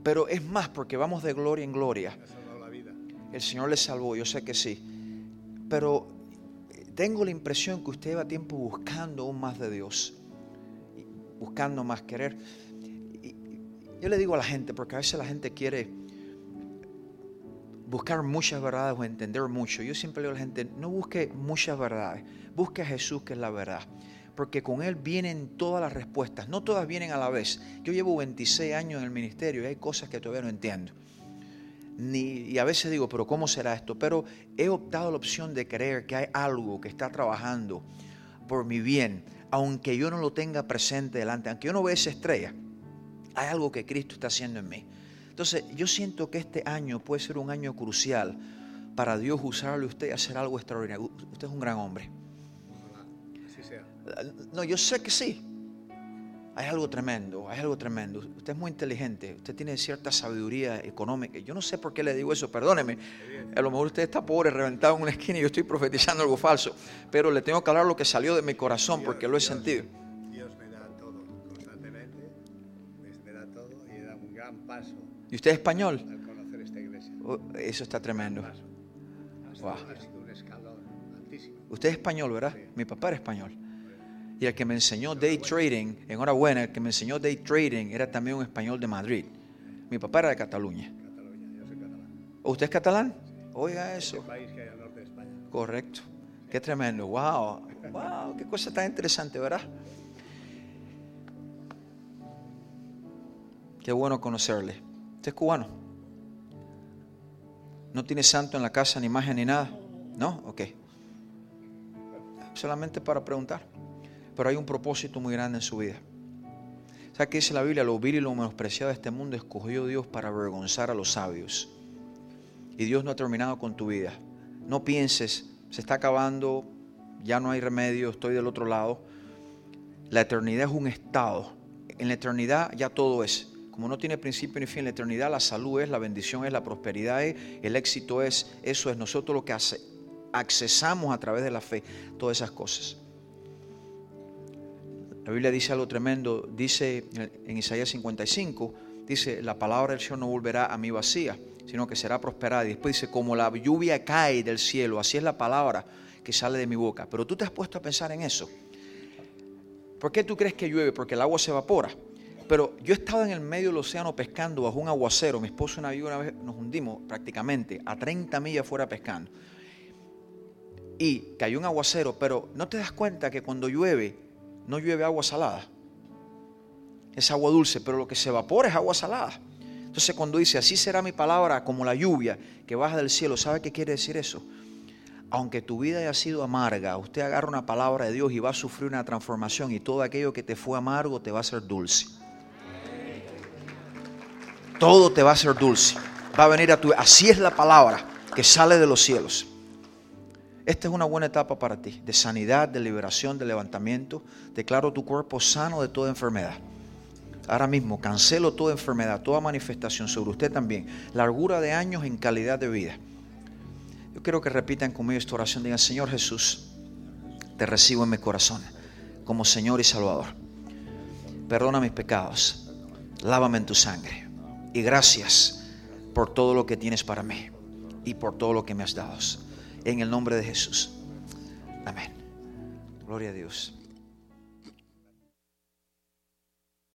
Pero es más, porque vamos de gloria en gloria. Le ha salvado la vida. El Señor le salvó, yo sé que sí. Pero tengo la impresión que usted lleva tiempo buscando aún más de Dios. Buscando más querer. Yo le digo a la gente, porque a veces la gente quiere buscar muchas verdades o entender mucho. Yo siempre le digo a la gente, no busque muchas verdades, busque a Jesús, que es la verdad, porque con Él vienen todas las respuestas. No todas vienen a la vez. Yo llevo 26 años en el ministerio y hay cosas que todavía no entiendo. Y a veces digo, pero ¿cómo será esto? Pero he optado la opción de creer que hay algo que está trabajando por mi bien, aunque yo no lo tenga presente delante, aunque yo no vea esa estrella. Hay algo que Cristo está haciendo en mí. Entonces yo siento que este año puede ser un año crucial para Dios usarle a usted a hacer algo extraordinario. Usted es un gran hombre. Así sea. No, yo sé que sí. Hay algo tremendo, hay algo tremendo. Usted es muy inteligente, usted tiene cierta sabiduría económica. Yo no sé por qué le digo eso, perdóneme. A lo mejor usted está pobre, reventado en una esquina y yo estoy profetizando algo falso. Pero le tengo que hablar lo que salió de mi corazón porque lo he sentido. Dios me da todo constantemente, me da todo y da un gran paso. ¿Y usted es español? Al conocer esta iglesia. Eso está tremendo. Wow. Ha sido un escalón altísimo. Usted es español, ¿verdad? Sí. Mi papá era español. Y el que me enseñó day trading, enhorabuena, el que me enseñó day trading era también un español de Madrid. Mi papá era de Cataluña. Cataluña, yo soy catalán. ¿Usted es catalán? Sí. Oiga eso. Es el país que hay al norte de España. Correcto. Sí. Qué tremendo. Wow. Wow, qué cosa tan interesante, ¿verdad? Qué bueno conocerle. ¿Usted es cubano? ¿No tiene santo en la casa, ni imagen, ni nada? ¿No? Ok. Solamente para preguntar. Pero hay un propósito muy grande en su vida. ¿Sabes qué dice la Biblia? Lo vil y lo menospreciado de este mundo escogió Dios para avergonzar a los sabios. Y Dios no ha terminado con tu vida. No pienses, se está acabando, ya no hay remedio, estoy del otro lado. La eternidad es un estado. En la eternidad ya todo es. Como no tiene principio ni fin, en la eternidad la salud es, la bendición es, la prosperidad es, el éxito es. Eso es nosotros lo que accesamos a través de la fe. Todas esas cosas. La Biblia dice algo tremendo, dice en Isaías 55, dice, la palabra del Señor no volverá a mí vacía, sino que será prosperada. Y después dice, como la lluvia cae del cielo, así es la palabra que sale de mi boca. Pero tú te has puesto a pensar en eso. ¿Por qué tú crees que llueve? Porque el agua se evapora. Pero yo estaba en el medio del océano pescando bajo un aguacero. Mi esposo y yo una vez nos hundimos prácticamente a 30 millas fuera pescando. Y cayó un aguacero, pero no te das cuenta que cuando llueve, no llueve agua salada, es agua dulce, pero lo que se evapora es agua salada. Entonces cuando dice, así será mi palabra como la lluvia que baja del cielo, ¿sabe qué quiere decir eso? Aunque tu vida haya sido amarga, usted agarra una palabra de Dios y va a sufrir una transformación y todo aquello que te fue amargo te va a ser dulce. todo te va a ser dulce. Va a venir a tu... Así es la palabra que sale de los cielos. Esta es una buena etapa para ti, de sanidad, de liberación, de levantamiento. Declaro tu cuerpo sano de toda enfermedad. Ahora mismo cancelo toda enfermedad, toda manifestación sobre usted también. Largura de años en calidad de vida. Yo quiero que repitan conmigo esta oración. Digan: Señor Jesús, te recibo en mi corazón como Señor y Salvador. Perdona mis pecados, lávame en tu sangre. Y gracias por todo lo que tienes para mí y por todo lo que me has dado. En el nombre de Jesús. Amén. Gloria a Dios.